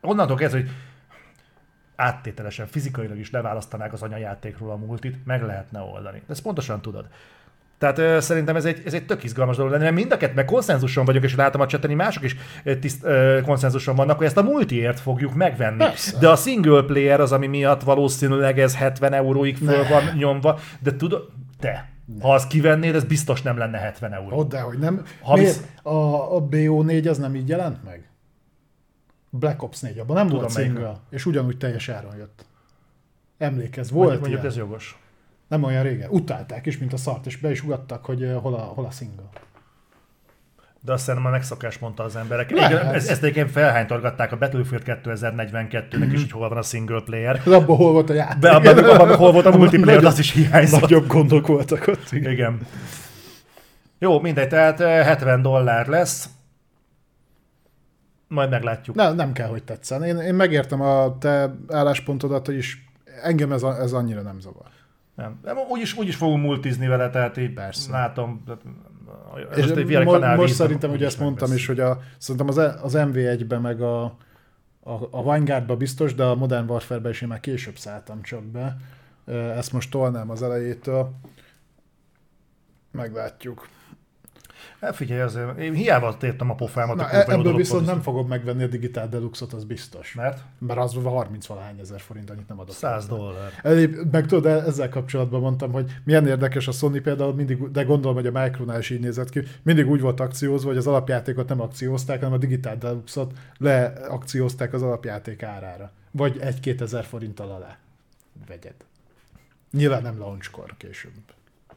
Onnantól kezdve, hogy áttételesen, fizikailag is leválasztanák az anyajátékról a multit, meg lehetne oldani. De ezt pontosan tudod. Tehát ö, szerintem ez egy, ez egy tök izgalmas dolog lenne, mert mind a kettőben konszenzuson vagyok, és látom a cseteni, mások is tiszt, ö, konszenzuson vannak, hogy ezt a multiért fogjuk megvenni. Persze. De a single player az, ami miatt valószínűleg ez hetven euróig föl ne. van nyomva, de tudod, te, ne. ha azt kivennéd, ez biztos nem lenne hetven euró. Oh, de hogy nem. Ha visz... a, a bé o négy az nem így jelent meg? Black Ops négy, abban nem tudom volt single, melyik. És ugyanúgy teljes áron jött. Emlékezz, volt mondjuk, mondjuk ez jogos. Nem olyan régen. Utálták is, mint a szart, és be is ugattak, hogy hol a, hol a single. De azt szerintem a megszokás mondta az emberek. Ez, ezt egyébként felhánytorgatták a Battlefield kétezer-negyvenkettőnek mm-hmm. is, hogy hol van a single player. De abban hol volt a játék. De abban, abban hol volt a multiplayer, az is hiányzott. Nagyobb gondok voltak ott. Igen. Igen. Jó, mindegy, tehát hetven dollár lesz. Majd meglátjuk. Ne, nem kell, hogy tetszen. Én, én megértem a te álláspontodat, hogy is engem ez, a, ez annyira nem zavar. Nem. De úgyis, úgyis fogunk multizni vele, tehát így persze. Látom. És egy mo- most szerintem, hogy ezt mondtam is, hogy a, szerintem az, az em vé egyben meg a, a, a Vanguardban biztos, de a Modern Warfare-ben is én már később szálltam csak be. Ezt most tolnám az elejétől. Meglátjuk. Hát figyelj, azért én hiába tértem a pofámat. Na, a ebből viszont nem fogom megvenni a Digital Deluxe-ot, az biztos. Mert? Mert az harminc-valahány ezer forint, annyit nem adok. száz dollár. Meg tudod, ezzel kapcsolatban mondtam, hogy milyen érdekes a Sony például mindig, de gondolom, hogy a Micronál is így nézett ki, mindig úgy volt akciózva, hogy az alapjátékot nem akciózták, hanem a Digital Deluxe-ot leakciózták az alapjáték árára. Vagy egy-két ezer forinttal alá. Vegyed. Nyilván nem launchkor, később.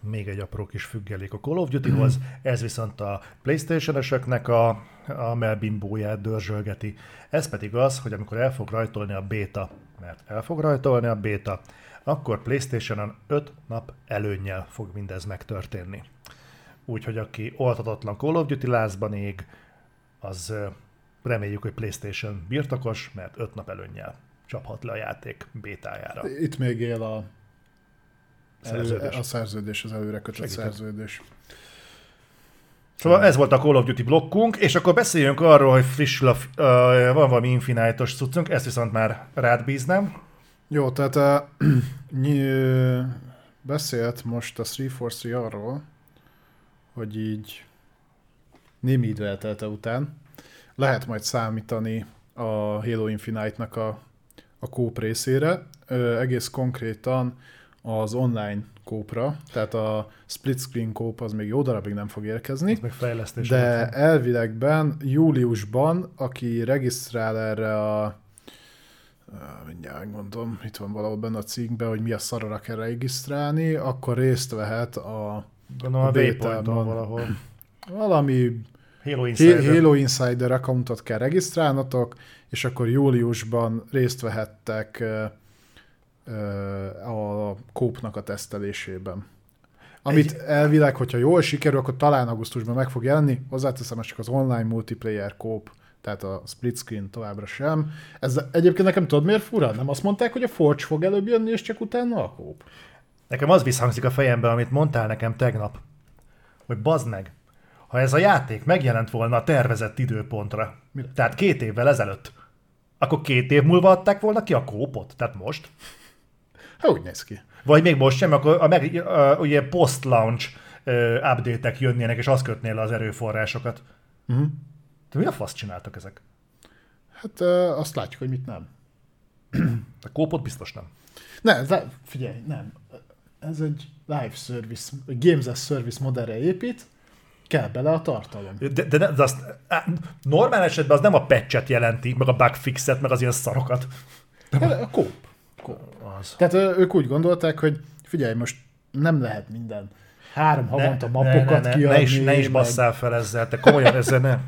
Még egy apró kis függelék a Call of Duty-hoz, ez viszont a PlayStation-ösöknek a, a melbimbóját dörzsölgeti. Ez pedig az, hogy amikor el fog rajtolni a béta, mert el fog rajtolni a béta, akkor PlayStation-on öt nap előnnyel fog mindez megtörténni. Úgyhogy aki oltatatlan Call of Duty lázban ég, az reméljük, hogy PlayStation birtokos, mert öt nap előnnyel csaphat le a játék bétájára. Itt még él a Szerződés. A szerződés, az előre kötött szerződés. Szóval ez volt a Call of Duty blokkunk, és akkor beszéljünk arról, hogy friss, uh, van valami Infinite-os cuccunk, ezt viszont már rád bíznám. Jó, tehát uh, beszélt most a háromszáz harminchárom arról, hogy így némi idő eltelte után lehet majd számítani a Halo Infinite-nak a, a kóp részére, uh, egész konkrétan az online kópra, tehát a split screen kóp az még jó darabig nem fog érkezni, de elvilegben júliusban, aki regisztrál erre a mindjárt mondom, itt van valahol benne a cikkben, hogy mi a szarra kell regisztrálni, akkor részt vehet a, gondolom, a Waypoint-on valahol. Valami Halo Insider. Halo Insider accountot kell regisztrálnatok, és akkor júliusban részt vehettek a kópnak a tesztelésében. Amit Egy... elvileg, hogyha jól sikerül, akkor talán augusztusban meg fog jelenni, hozzáteszem, ez csak az online multiplayer kóp, tehát a split screen továbbra sem. Ez egyébként nekem tudod miért fura? Nem azt mondták, hogy a Forge fog előbb jönni, és csak utána a kóp? Nekem az visszhangzik a fejembe, amit mondtál nekem tegnap, hogy bazd meg, ha ez a játék megjelent volna a tervezett időpontra, Mire? tehát két évvel ezelőtt, akkor két év múlva adták volna ki a kópot, tehát most. Hát úgy néz ki. Vagy még most sem, akkor a, meg, a, a, ilyen post-launch update-ek jönnének, és azt kötnél le az erőforrásokat. Uh-huh. De mi a fasz csináltak ezek? Hát ö, azt látjuk, hogy mit nem. A kópot biztos nem. Ne, de, figyelj, nem. Ez egy live service, games as service modellre épít, kell bele a tartalom. De, de, de azt, normál esetben az nem a patchet jelenti, meg a bugfixet, meg az ilyen szarokat. De a kóp. Tehát ők úgy gondolták, hogy figyelj, most nem lehet minden három havonta mapokat kiadni. Ne is, ne is basszál fel ezzel, te komolyan ezzel nem.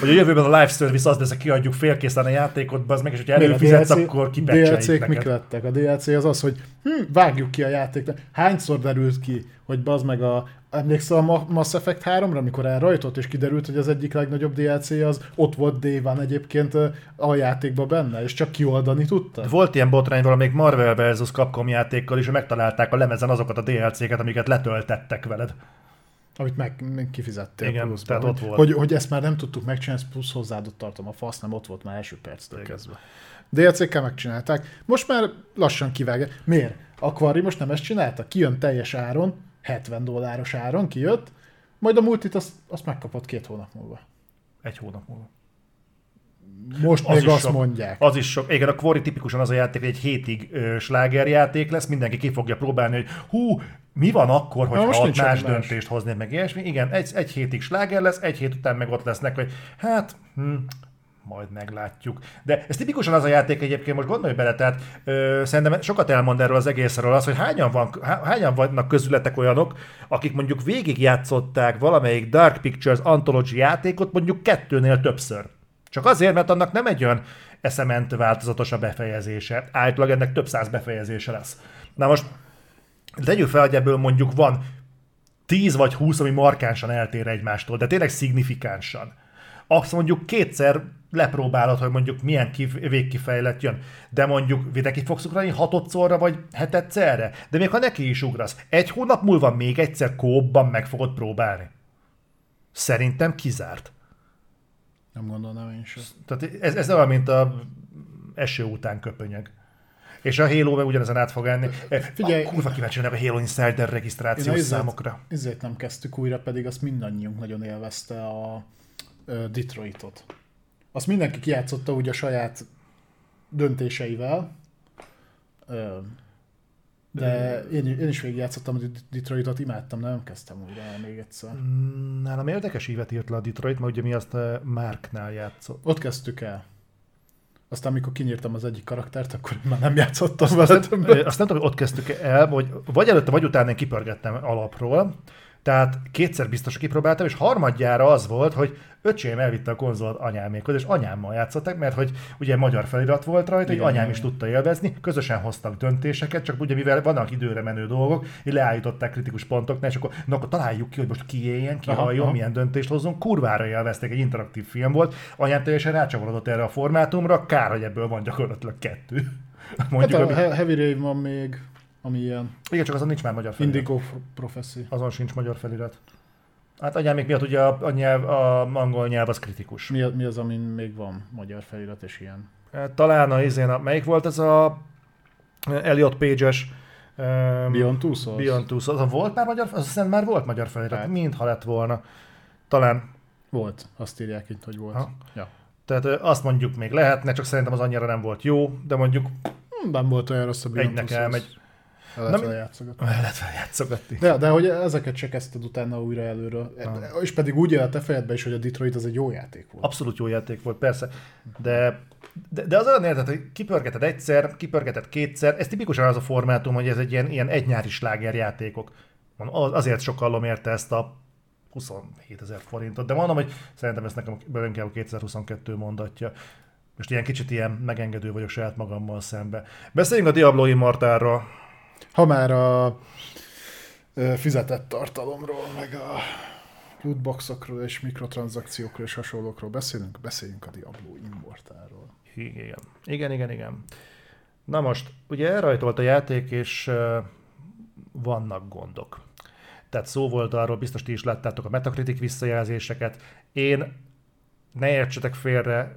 Hogy a jövőben a live service az lesz, hogy kiadjuk félkészen a játékot, az meg is, hogyha előre fizetsz, akkor kipecseljük neked. A dé el cék mik lettek? A dé el cé az az, hogy hm, vágjuk ki a játékot. Hányszor derült ki, hogy bazd meg a... Emlékszel a Mass Effect háromra, amikor elrajtott, és kiderült, hogy az egyik legnagyobb dé el cé az ott volt Déván egyébként a játékban benne, és csak kioldani tudta. Volt ilyen botrány valamelyik Marvel versus. Capcom játékkal is, hogy megtalálták a lemezen azokat a dé el céket, amiket letöltettek veled. Amit meg, meg kifizettél. Igen, pluszban, tehát ott volt. Hogy, hogy ezt már nem tudtuk megcsinálni, plusz hozzáadott tartom a fasz, nem ott volt már első perctől kezdve. dé el cékkel megcsinálták. Most már lassan kivágják. Miért? Aquari most nem ezt csinálta? Kijön teljes áron, hetven dolláros áron kijött, majd a multit azt, azt megkapod két hónap múlva. Egy hónap múlva. Most az még azt sok, mondják. Az is sok. Igen, a Quarry tipikusan az a játék, hogy egy hétig ö, slágerjáték lesz, mindenki ki fogja próbálni, hogy hú, mi van akkor, hogyha ha ott más döntést hoznéd, meg ilyesmi. Igen, egy, egy hétig sláger lesz, egy hét után meg ott lesznek, hogy hát, hm, majd meglátjuk. De ez tipikusan az a játék egyébként, most gondolj bele, tehát ö, szerintem sokat elmond erről az egészről az, hogy hányan, van, hányan vannak közületek olyanok, akik mondjuk végigjátszották valamelyik Dark Pictures Anthology játékot mondjuk kettőnél többször. Csak azért, mert annak nem egy olyan eszement változatos a befejezése. Általában ennek több száz befejezése lesz. Na most tegyük fel, hogy ebből mondjuk van tíz vagy húsz, ami markánsan eltér egymástól, de tényleg szignifikánsan. Azt mondjuk kétszer lepróbálod, hogy mondjuk milyen kif- végkifejlet jön, de mondjuk videki fogsz ugrani hatodszorra vagy hetedszerre, de még ha neki is ugrasz, egy hónap múlva még egyszer kóban meg fogod próbálni. Szerintem kizárt. Nem gondolnám én sem. Tehát ez, ez olyan, mint a eső után köpönyög. És a Halo meg ugyanezen át fog állni. Figyelj, a kurva kíváncsi a Halo Insider regisztrációs számokra. Ezért nem kezdtük újra, pedig azt mindannyiunk nagyon élvezte a Detroitot. Azt mindenki kijátszotta úgy a saját döntéseivel, de én, én is végigjátszottam a Detroitot, imádtam, de nem kezdtem újra még egyszer. Nálam érdekes ívet írt le a Detroit, mert ugye mi azt Marknál játszottunk. Ott kezdtük el. Aztán amikor kinyírtam az egyik karaktert, akkor már nem játszottam azt, vele többet. Azt nem tudom, hogy ott kezdtük el, vagy, vagy előtte, vagy utána én kipörgettem alapról. Tehát kétszer biztos kipróbáltam, és harmadjára az volt, hogy öcsém elvitte a konzolt anyámékhoz, és anyámmal játszottak, mert hogy ugye magyar felirat volt rajta, hogy anyám is tudta élvezni, közösen hoztak döntéseket, csak ugye mivel vannak időre menő dolgok, így leállították kritikus pontoknál, és akkor, na, akkor találjuk ki, hogy most ki éljen, ki halljon, milyen döntést hozzunk, kurvára élvezték, egy interaktív film volt, anyám teljesen rácsavarodott erre a formátumra, kár, hogy ebből van gyakorlatilag kettő. Mondjuk, hát a ami... Heavy Rain van még... Ami ilyen... Igen, csak azon nincs már magyar felirat. Indigo Prophecy. Azon sincs magyar felirat. Hát anyámék miatt ugye a, a, nyelv, a angol nyelv az kritikus. Mi, mi az, amin még van magyar felirat és ilyen? Talán a izén, a, melyik volt ez a Elliot Page-es... Um, Beyond Two Souls. Beyond Two Souls. Az volt már magyar, az aztán már volt magyar felirat, hát. Mintha lett volna. Talán... Volt, azt írják itt, hogy volt. Ha. Ja. Tehát azt mondjuk még lehetne, csak szerintem az annyira nem volt jó, de mondjuk... Nem volt olyan rossz a Beyond Two Souls. El lehet vele játszogatni. El lehet vele játszogatni. De, de hogy ezeket se kezdted utána újra előről. Ah. És pedig úgy jön a te fejedbe is, hogy a Detroit az egy jó játék volt. Abszolút jó játék volt, persze. De, de, de az olyan érted, hogy kipörgeted egyszer, kipörgeted kétszer. Ez tipikusan az a formátum, hogy ez egy ilyen, ilyen egynyári sláger játékok. Azért sokallom érte ezt a huszonhétezer forintot. De mondom, hogy szerintem ezt nekem inkább kétezer-huszonkettő mondatja. Most ilyen kicsit ilyen megengedő vagyok saját magammal szembe. Beszéljünk a Diablo Immortalról. Ha már a fizetett tartalomról, meg a lootboxokról és mikrotranszakciókról és hasonlókról beszélünk, beszéljünk a Diablo Immortalról. Igen, igen, igen, igen. Na most, ugye elrajtolt a játék, és uh, vannak gondok. Tehát szó volt arról, biztos ti is láttátok a Metacritic visszajelzéseket. Én, ne értsetek félre,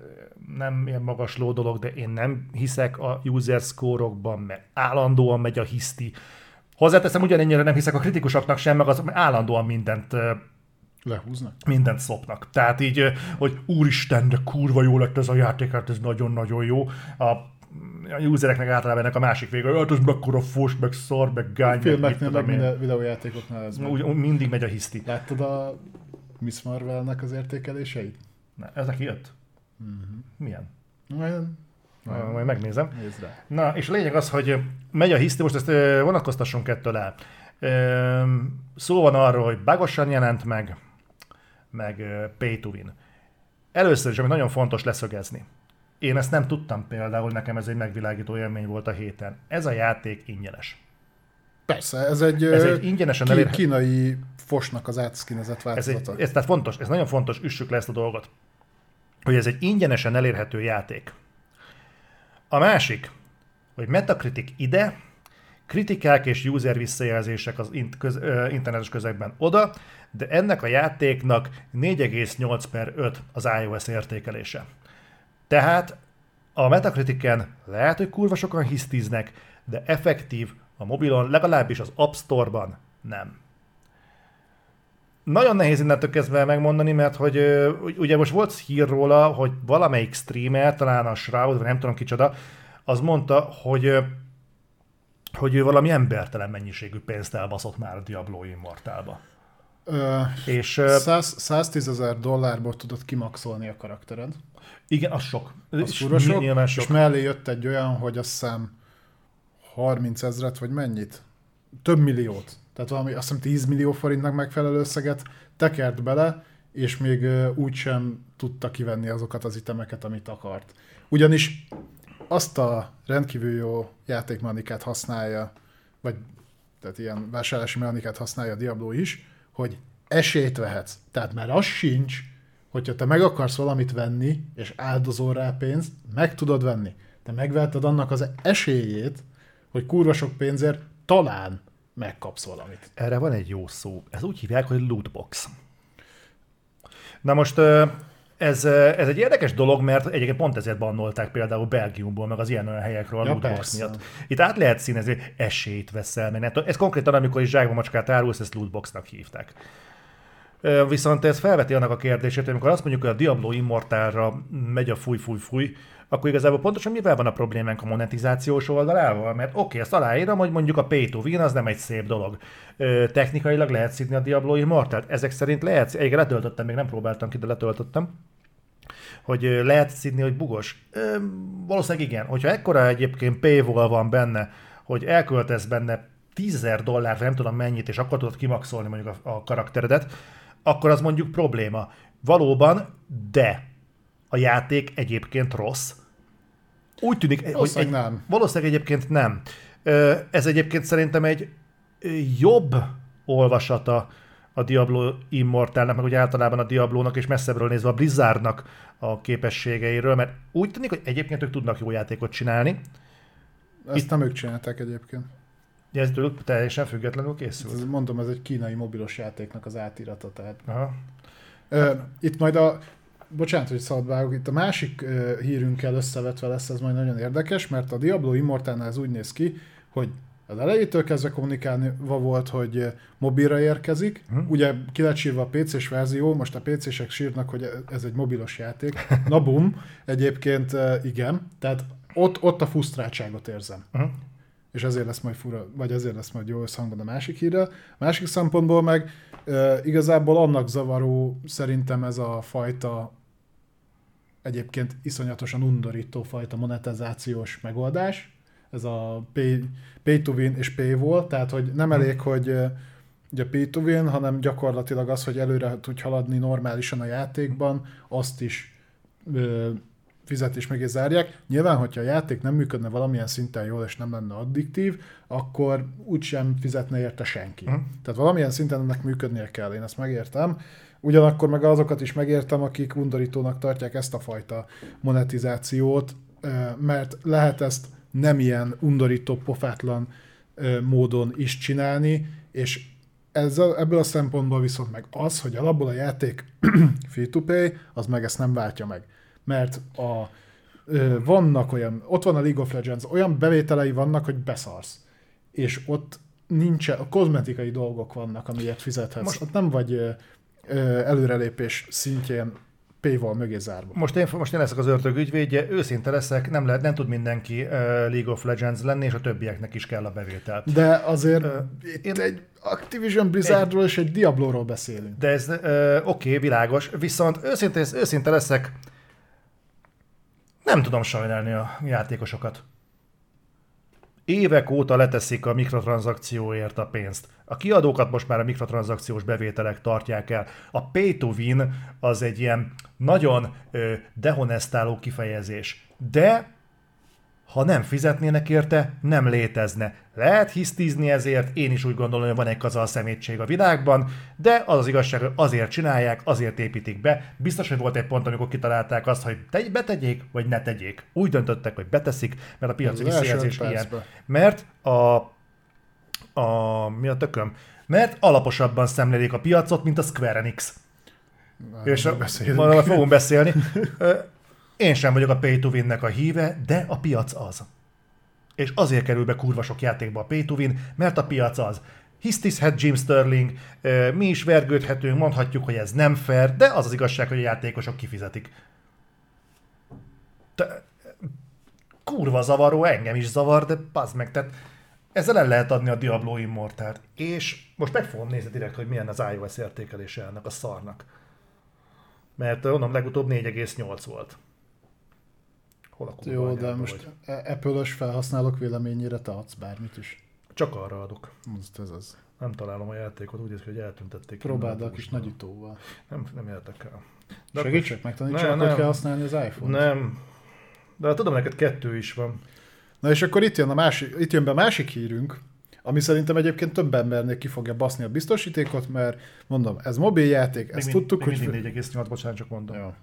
nem ilyen magasló dolog, de én nem hiszek a user score-okban, mert állandóan megy a hiszti. Hozzáteszem, ugyanennyire nem hiszek a kritikusoknak sem, meg az állandóan mindent lehúznak, mindent szopnak. Tehát így, hogy úristen, de kurva jó lett ez a játék, hát ez nagyon-nagyon jó. A a usereknek általában ennek a másik vége, hogy az meg korofós, meg szar, meg gány, filmeknél, meg minden videójátékoknál ez meg. Mindig megy a hiszti. Láttad a Miss Marvel-nek az értékeléseit? Na, ez neki jött? Mm-hmm. Milyen? Milyen? Na, majd megnézem. Nézd rá. Na, és a lényeg az, hogy megy a hiszti, most ezt vonatkoztassunk ettől el. Szó van arról, hogy bágosan jelent meg, meg pay to win. Először is, ami nagyon fontos leszögezni. Én ezt nem tudtam például, nekem ez egy megvilágító élmény volt a héten. Ez a játék ingyenes. Persze, ez egy, ez egy ingyenesen elérhető. Kínai fosnak az átszkinezett változata. Ez, egy, ez tehát fontos, ez nagyon fontos, üssük le ezt a dolgot, hogy ez egy ingyenesen elérhető játék. A másik, hogy Metacritic ide, kritikák és user visszajelzések az int- köz- internetes közegben oda, de ennek a játéknak négy egész nyolc per öt az iOS értékelése. Tehát a Metacritiken lehet, hogy kurva sokan hisztiznek, de effektív a mobilon, legalábbis az App Store-ban nem. Nagyon nehéz innentől kezdve megmondani, mert hogy ugye most volt hír róla, hogy valamelyik streamer, talán a Shroud, vagy nem tudom kicsoda, az mondta, hogy hogy ő valami embertelen mennyiségű pénzt elbaszott már a Diablo Immortalba. Ö, és száz, száztízezer dollárból tudod kimaxolni a karaktered. Igen, az sok. Az kurva sok, sok, és mellé jött egy olyan, hogy azt hiszem harmincezret, vagy mennyit? Több milliót. Tehát valami, azt hiszem tíz millió forintnak megfelelő összeget tekert bele, és még úgysem tudta kivenni azokat az itemeket, amit akart. Ugyanis azt a rendkívül jó játékmechanikát használja, vagy tehát ilyen vásárlási mechanikát használja a Diablo is, hogy esélyt vehetsz. Tehát már az sincs, hogyha te meg akarsz valamit venni, és áldozol rá pénzt, meg tudod venni. Te megvetted annak az esélyét, hogy kurva sok pénzért talán megkapsz valamit. Erre van egy jó szó. Ez úgy hívják, hogy lootbox. Na most... Ez, ez egy érdekes dolog, mert egyébként pont ezért bannolták például Belgiumból, meg az ilyen olyan helyekről a ja, lootbox miatt. Itt át lehet színezni, esélyt veszel meg. Ez konkrétan, amikor is zsákba macskát árulsz, ezt lootboxnak hívták. Viszont ez felveti annak a kérdését, hogy amikor azt mondjuk, hogy a Diablo Immortalra megy a fúj-fúj-fúj, akkor igazából pontosan mivel van a problémánk a monetizációs oldalával? Mert oké, okay, ezt aláírom, hogy mondjuk a pay to win az nem egy szép dolog. Ö, technikailag lehet szidni a Diablo Immortalt. Ezek szerint lehet, egyébként letöltöttem, még nem próbáltam ki, de letöltöttem, hogy lehet szidni, hogy bugos. Ö, valószínűleg igen. Hogyha ekkora egyébként paywall van benne, hogy elköltesz benne tízezer dollár, nem tudom mennyit, és akkor tudod kimaxolni mondjuk a, a karakteredet, akkor az mondjuk probléma. Valóban, de a játék egyébként rossz. Úgy tűnik, rossz, hogy egy, nem. Valószínűleg egyébként nem. Ez egyébként szerintem egy jobb olvasata a Diablo Immortalnak, meg úgy általában a Diablónak, és messzebbről nézve a Blizzardnak a képességeiről, mert úgy tűnik, hogy egyébként ők tudnak jó játékot csinálni. Ezt Itt... nem ők csinálták egyébként. Ez tőlük teljesen függetlenül készült. Mondom, ez egy kínai mobilos játéknak az átirata. Tehát. Aha. Itt majd a... Bocsánat, hogy szabadvágok, itt a másik uh, hírünkkel összevetve lesz ez majd nagyon érdekes, mert a Diablo Immortalnál ez úgy néz ki, hogy az elejétől kezdve kommunikálva volt, hogy mobilra érkezik, hmm. ugye ki lett sírva a pé cés verzió, most a pé cések sírnak, hogy ez egy mobilos játék, na bum, egyébként uh, igen, tehát ott, ott a fusztráltságot érzem. Hmm. És ezért lesz majd fura, vagy ezért lesz majd jó összhangban a másik hírrel. A másik szempontból meg e, igazából annak zavaró szerintem ez a fajta egyébként iszonyatosan undorító fajta monetizációs megoldás. Ez a pay, pay to win és paywall, tehát hogy nem elég, hogy ugye pay to win, hanem gyakorlatilag az, hogy előre tudj haladni normálisan a játékban, azt is e, fizetés mögé zárják. Nyilván, hogyha a játék nem működne valamilyen szinten jól, és nem lenne addiktív, akkor úgysem fizetne érte senki. Mm. Tehát valamilyen szinten ennek működnie kell, én ezt megértem. Ugyanakkor meg azokat is megértem, akik undorítónak tartják ezt a fajta monetizációt, mert lehet ezt nem ilyen undorító, pofátlan módon is csinálni, és ez, ebből a szempontból viszont meg az, hogy alapból a játék free-to-play, az meg ezt nem váltja meg. Mert a, ö, vannak olyan, ott van a League of Legends, olyan bevételei vannak, hogy beszarsz. És ott nincsen, a kozmetikai dolgok vannak, amiért fizethetsz. Most ott nem vagy ö, ö, előrelépés szintjén Paywall mögé zárva. Most én, most én leszek az ördög ügyvédje, őszinte leszek, nem, lehet, nem tud mindenki uh, League of Legends lenni, és a többieknek is kell a bevétel. De azért uh, itt én... egy Activision Blizzardról egy... és egy Diablo-ról beszélünk. De ez uh, oké, okay, világos, viszont őszinte, őszinte leszek, nem tudom sajnálni a játékosokat. Évek óta leteszik a mikrotranszakcióért a pénzt. A kiadókat most már a mikrotranszakciós bevételek tartják el. A pay to win az egy ilyen nagyon ö, dehonestáló kifejezés. De ha nem fizetnének érte, nem létezne. Lehet hisztizni ezért, én is úgy gondolom, hogy van egy kazal szemétség a világban, de az az igazság, hogy azért csinálják, azért építik be. Biztos, hogy volt egy pont, amikor kitalálták azt, hogy te, betegyék, vagy ne tegyék. Úgy döntöttek, hogy beteszik, mert a piaci visszajelzés ilyen. Mert a... a... mi a tököm? Mert alaposabban szemlélik a piacot, mint a Square Enix. Már és majd fogunk beszélni. Én sem vagyok a pay to win-nek a híve, de a piac az. És azért kerül be kurva sok játékba a pay to win, mert a piac az. Hisztizhet Jim Sterling, mi is vergődhetünk, mondhatjuk, hogy ez nem fair, de az az igazság, hogy a játékosok kifizetik. Te, kurva zavaró, engem is zavar, de bazd meg, tehát ezzel el lehet adni a Diablo Immortalt. És most meg fogom nézni direkt, hogy milyen az iOS értékelése ennek a szarnak. Mert mondom, legutóbb négy egész nyolc volt. Jó, de most Apple-ös felhasználók véleményére te adsz bármit is. Csak arra adok. Most ez az. Nem találom a játékot, úgy néz ki, hogy eltüntették. Próbáld a kis nagyütóval. Nem, nem értek el. De segítsek, megtanítsak, hogy kell használni az iPhone-t. Nem. De tudom, neked kettő is van. Na és akkor itt jön, a másik, itt jön be a másik hírünk, ami szerintem egyébként több embernél ki fogja baszni a biztosítékot, mert mondom, ez mobiljáték, ezt tudtuk, hogy... Még mindig négy egész nyolc, bocsánat, csak mondom. Jó.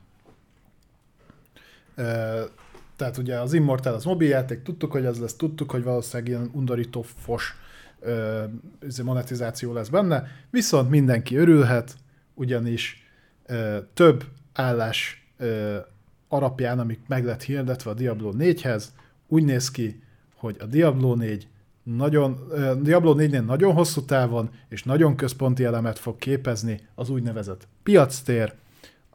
Tehát ugye az Immortal az mobiljáték, tudtuk, hogy ez lesz, tudtuk, hogy valószínűleg ilyen undorító fos ö, monetizáció lesz benne, viszont mindenki örülhet, ugyanis ö, több állás ö, alapján, amik meg lett hirdetve a Diablo négyhez, úgy néz ki, hogy a Diablo négy nagyon, ö, Diablo négynél nagyon hosszú távon és nagyon központi elemet fog képezni az úgynevezett piactér,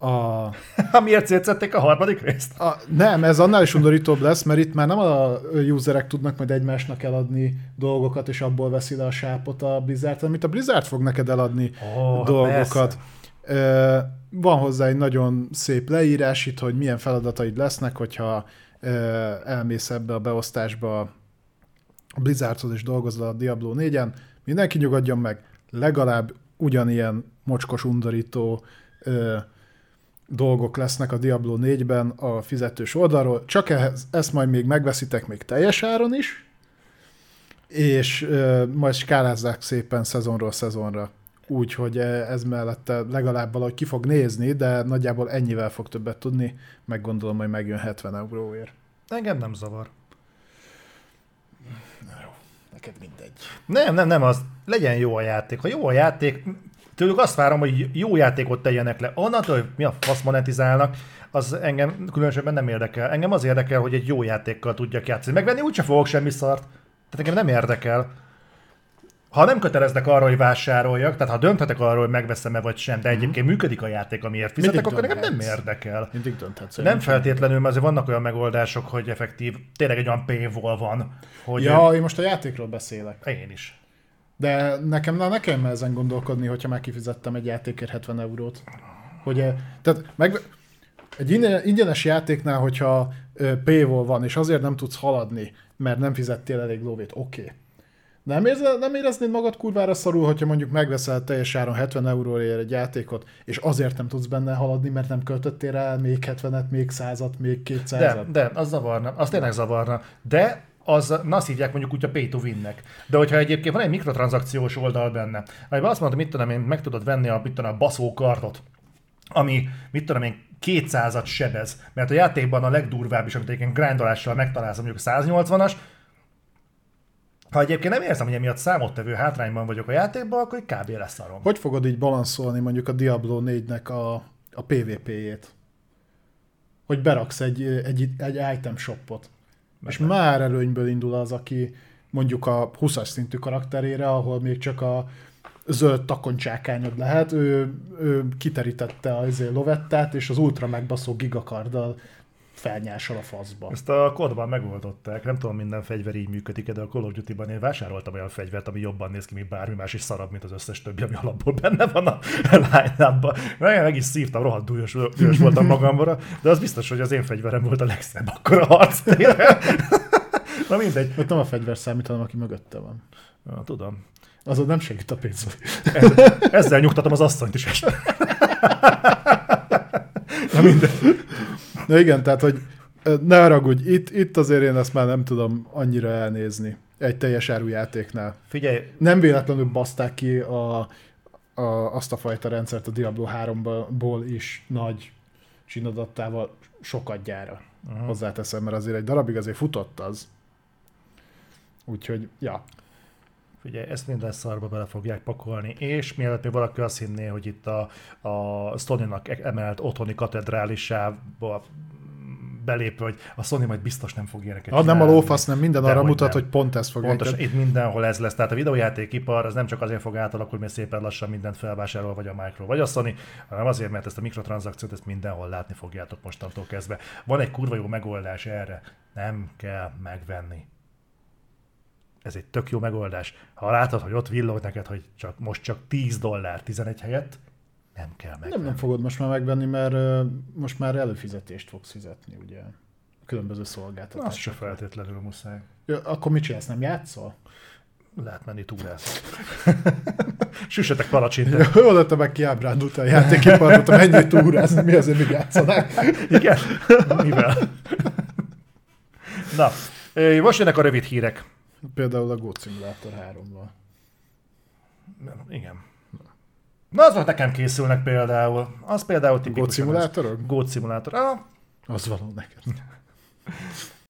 A... Amiért szétszették a harmadik részt? A... Nem, ez annál is undorítóbb lesz, mert itt már nem a userek tudnak majd egymásnak eladni dolgokat, és abból veszi le a sápot a Blizzard, amit a Blizzard fog neked eladni oh, dolgokat. Persze. Van hozzá egy nagyon szép leírás itt, hogy milyen feladataid lesznek, hogyha elmész ebbe a beosztásba a Blizzardhoz, és dolgozol a Diablo négyen. Mindenki nyugodjon meg, legalább ugyanilyen mocskos, undorító dolgok lesznek a Diablo négyben a fizetős oldalról, csak ehhez, ezt majd még megveszitek még teljes áron is, és e, majd skálázzák szépen szezonról szezonra. Úgyhogy ez mellette legalább valahogy ki fog nézni, de nagyjából ennyivel fog többet tudni, meggondolom, hogy megjön hetven euróért. Engem nem zavar. Na jó, neked mindegy. Nem, nem, nem, az legyen jó a játék. Ha jó a játék... Tőlük azt várom, hogy jó játékot tegyenek le. Onnantól, hogy mi a fasz monetizálnak, az engem különösebben nem érdekel. Engem az érdekel, hogy egy jó játékkal tudjak játszani. Megvenni úgyse fogok semmi szart. Tehát engem nem érdekel. Ha nem köteleznek arra, hogy vásároljak, tehát ha dönthetek arról, hogy megveszem-e vagy sem, de egyébként működik a játék, amiért fizetek, mindig akkor dönthetsz. Engem nem érdekel. Mindig dönthetsz. Nem feltétlenül, mert azért vannak olyan megoldások, hogy effektív, tényleg egy olyan paywall van. Hogy ja, én most a játékról beszélek. Én is. De nekem, na, nekem ezen gondolkodni, hogyha már kifizettem egy játékért hetven eurót. Hogy, tehát meg, egy ingyenes játéknál, hogyha paywall van, és azért nem tudsz haladni, mert nem fizettél elég lóvét, oké. Okay. Nem, érzel, nem éreznéd magad kurvára szarul, hogyha mondjuk megveszel teljes áron hetven euróért egy játékot, és azért nem tudsz benne haladni, mert nem költöttél rá még hetvenet, még százat, még kétszázat. De, de, az zavarna, az tényleg zavarna. De... az, na azt hívják mondjuk úgy a pay to win-nek. De hogyha egyébként van egy mikrotranszakciós oldal benne, amiben azt mondtam, mit tudom én, meg tudod venni a, mit tudom, a baszókartot, ami, mit tudom én, kétszázat sebez, mert a játékban a legdurvább is, amit egyébként grindolással megtalálsz, mondjuk száznyolcvanas, ha egyébként nem érzem, hogy emiatt számottevő hátrányban vagyok a játékban, akkor kb. Leszarom. Hogy fogod így balanszolni mondjuk a Diablo négynek a, a pé vé pé-jét? Hogy beraksz egy, egy, egy item shopot. És meg már előnyből indul az, aki mondjuk a huszas szintű karakterére, ahol még csak a zöld takoncsákányod lehet, ő, ő kiterítette a lovettát, és az ultra megbaszó gigakarddal felnyásol a faszba. Ezt a kodban megoldották, nem tudom, minden fegyver így működik, de a Call of Duty-ban én vásároltam olyan fegyvert, ami jobban néz ki, mint bármi más, és szarabb, mint az összes többi, ami alapból benne van a line-upban. Nagyon meg is szívtam, rohadt dúlyos, dúlyos voltam magamra, de az biztos, hogy az én fegyverem volt a legszebb akkor a harctére. Na mindegy. Ott nem a fegyver számít, hanem aki mögötte van. Na, tudom. Azon nem segít a pénz. Ezzel, ezzel nyugtatom az asszonyt is este. Na mindegy. Na igen, tehát, hogy ne haragudj, itt, itt azért én ezt már nem tudom annyira elnézni egy teljes árú játéknál. Figyelj! Nem véletlenül baszták ki a, a, azt a fajta rendszert a Diablo háromból is nagy csinadattával sokat gyára. Uh-huh. Hozzáteszem, mert azért egy darabig azért futott az. Úgyhogy, ja. Ugye ezt minden szarba bele fogják pakolni, és mielőtt még valaki azt hinné, hogy itt a, a Sony-nak emelt otthoni katedrálisába belépve, hogy a Sony majd biztos nem fog ilyeneket csinálni. Nem a lófasz, nem minden arra mutat, nem. Hogy pont ez fog. Pontos, itt mindenhol ez lesz. Tehát a videójátékipar az nem csak azért fog átalakulni, mert szépen lassan mindent felvásárol, vagy a Micro, vagy a Sony, hanem azért, mert ezt a mikrotranszakciót ezt mindenhol látni fogjátok mostantól kezdve. Van egy kurva jó megoldás erre. Nem kell megvenni. Ez egy tök jó megoldás. Ha látod, hogy ott villog neked, hogy csak, most csak tíz dollár tizenegy helyett, nem kell megvenni. Nem, nem fogod most már megvenni, mert most már előfizetést fogsz fizetni, ugye? Különböző szolgáltatások. Azt se feltétlenül muszáj. Ja, akkor mit csinálsz, nem játszol? Lehet menni túrázni. Süssetek palacsintet. Jól lett, meg kiábrándult a játékipartot, menjél túrázni, mi azért még játszanák. Igen? Mivel? Na, most jönnek a rövid hírek. Például a Goat Simulator hárommal. Igen. Na, azok nekem készülnek például. Az például tipikus. Goat Simulatorok? Goat Simulator. Ah. Az való neked.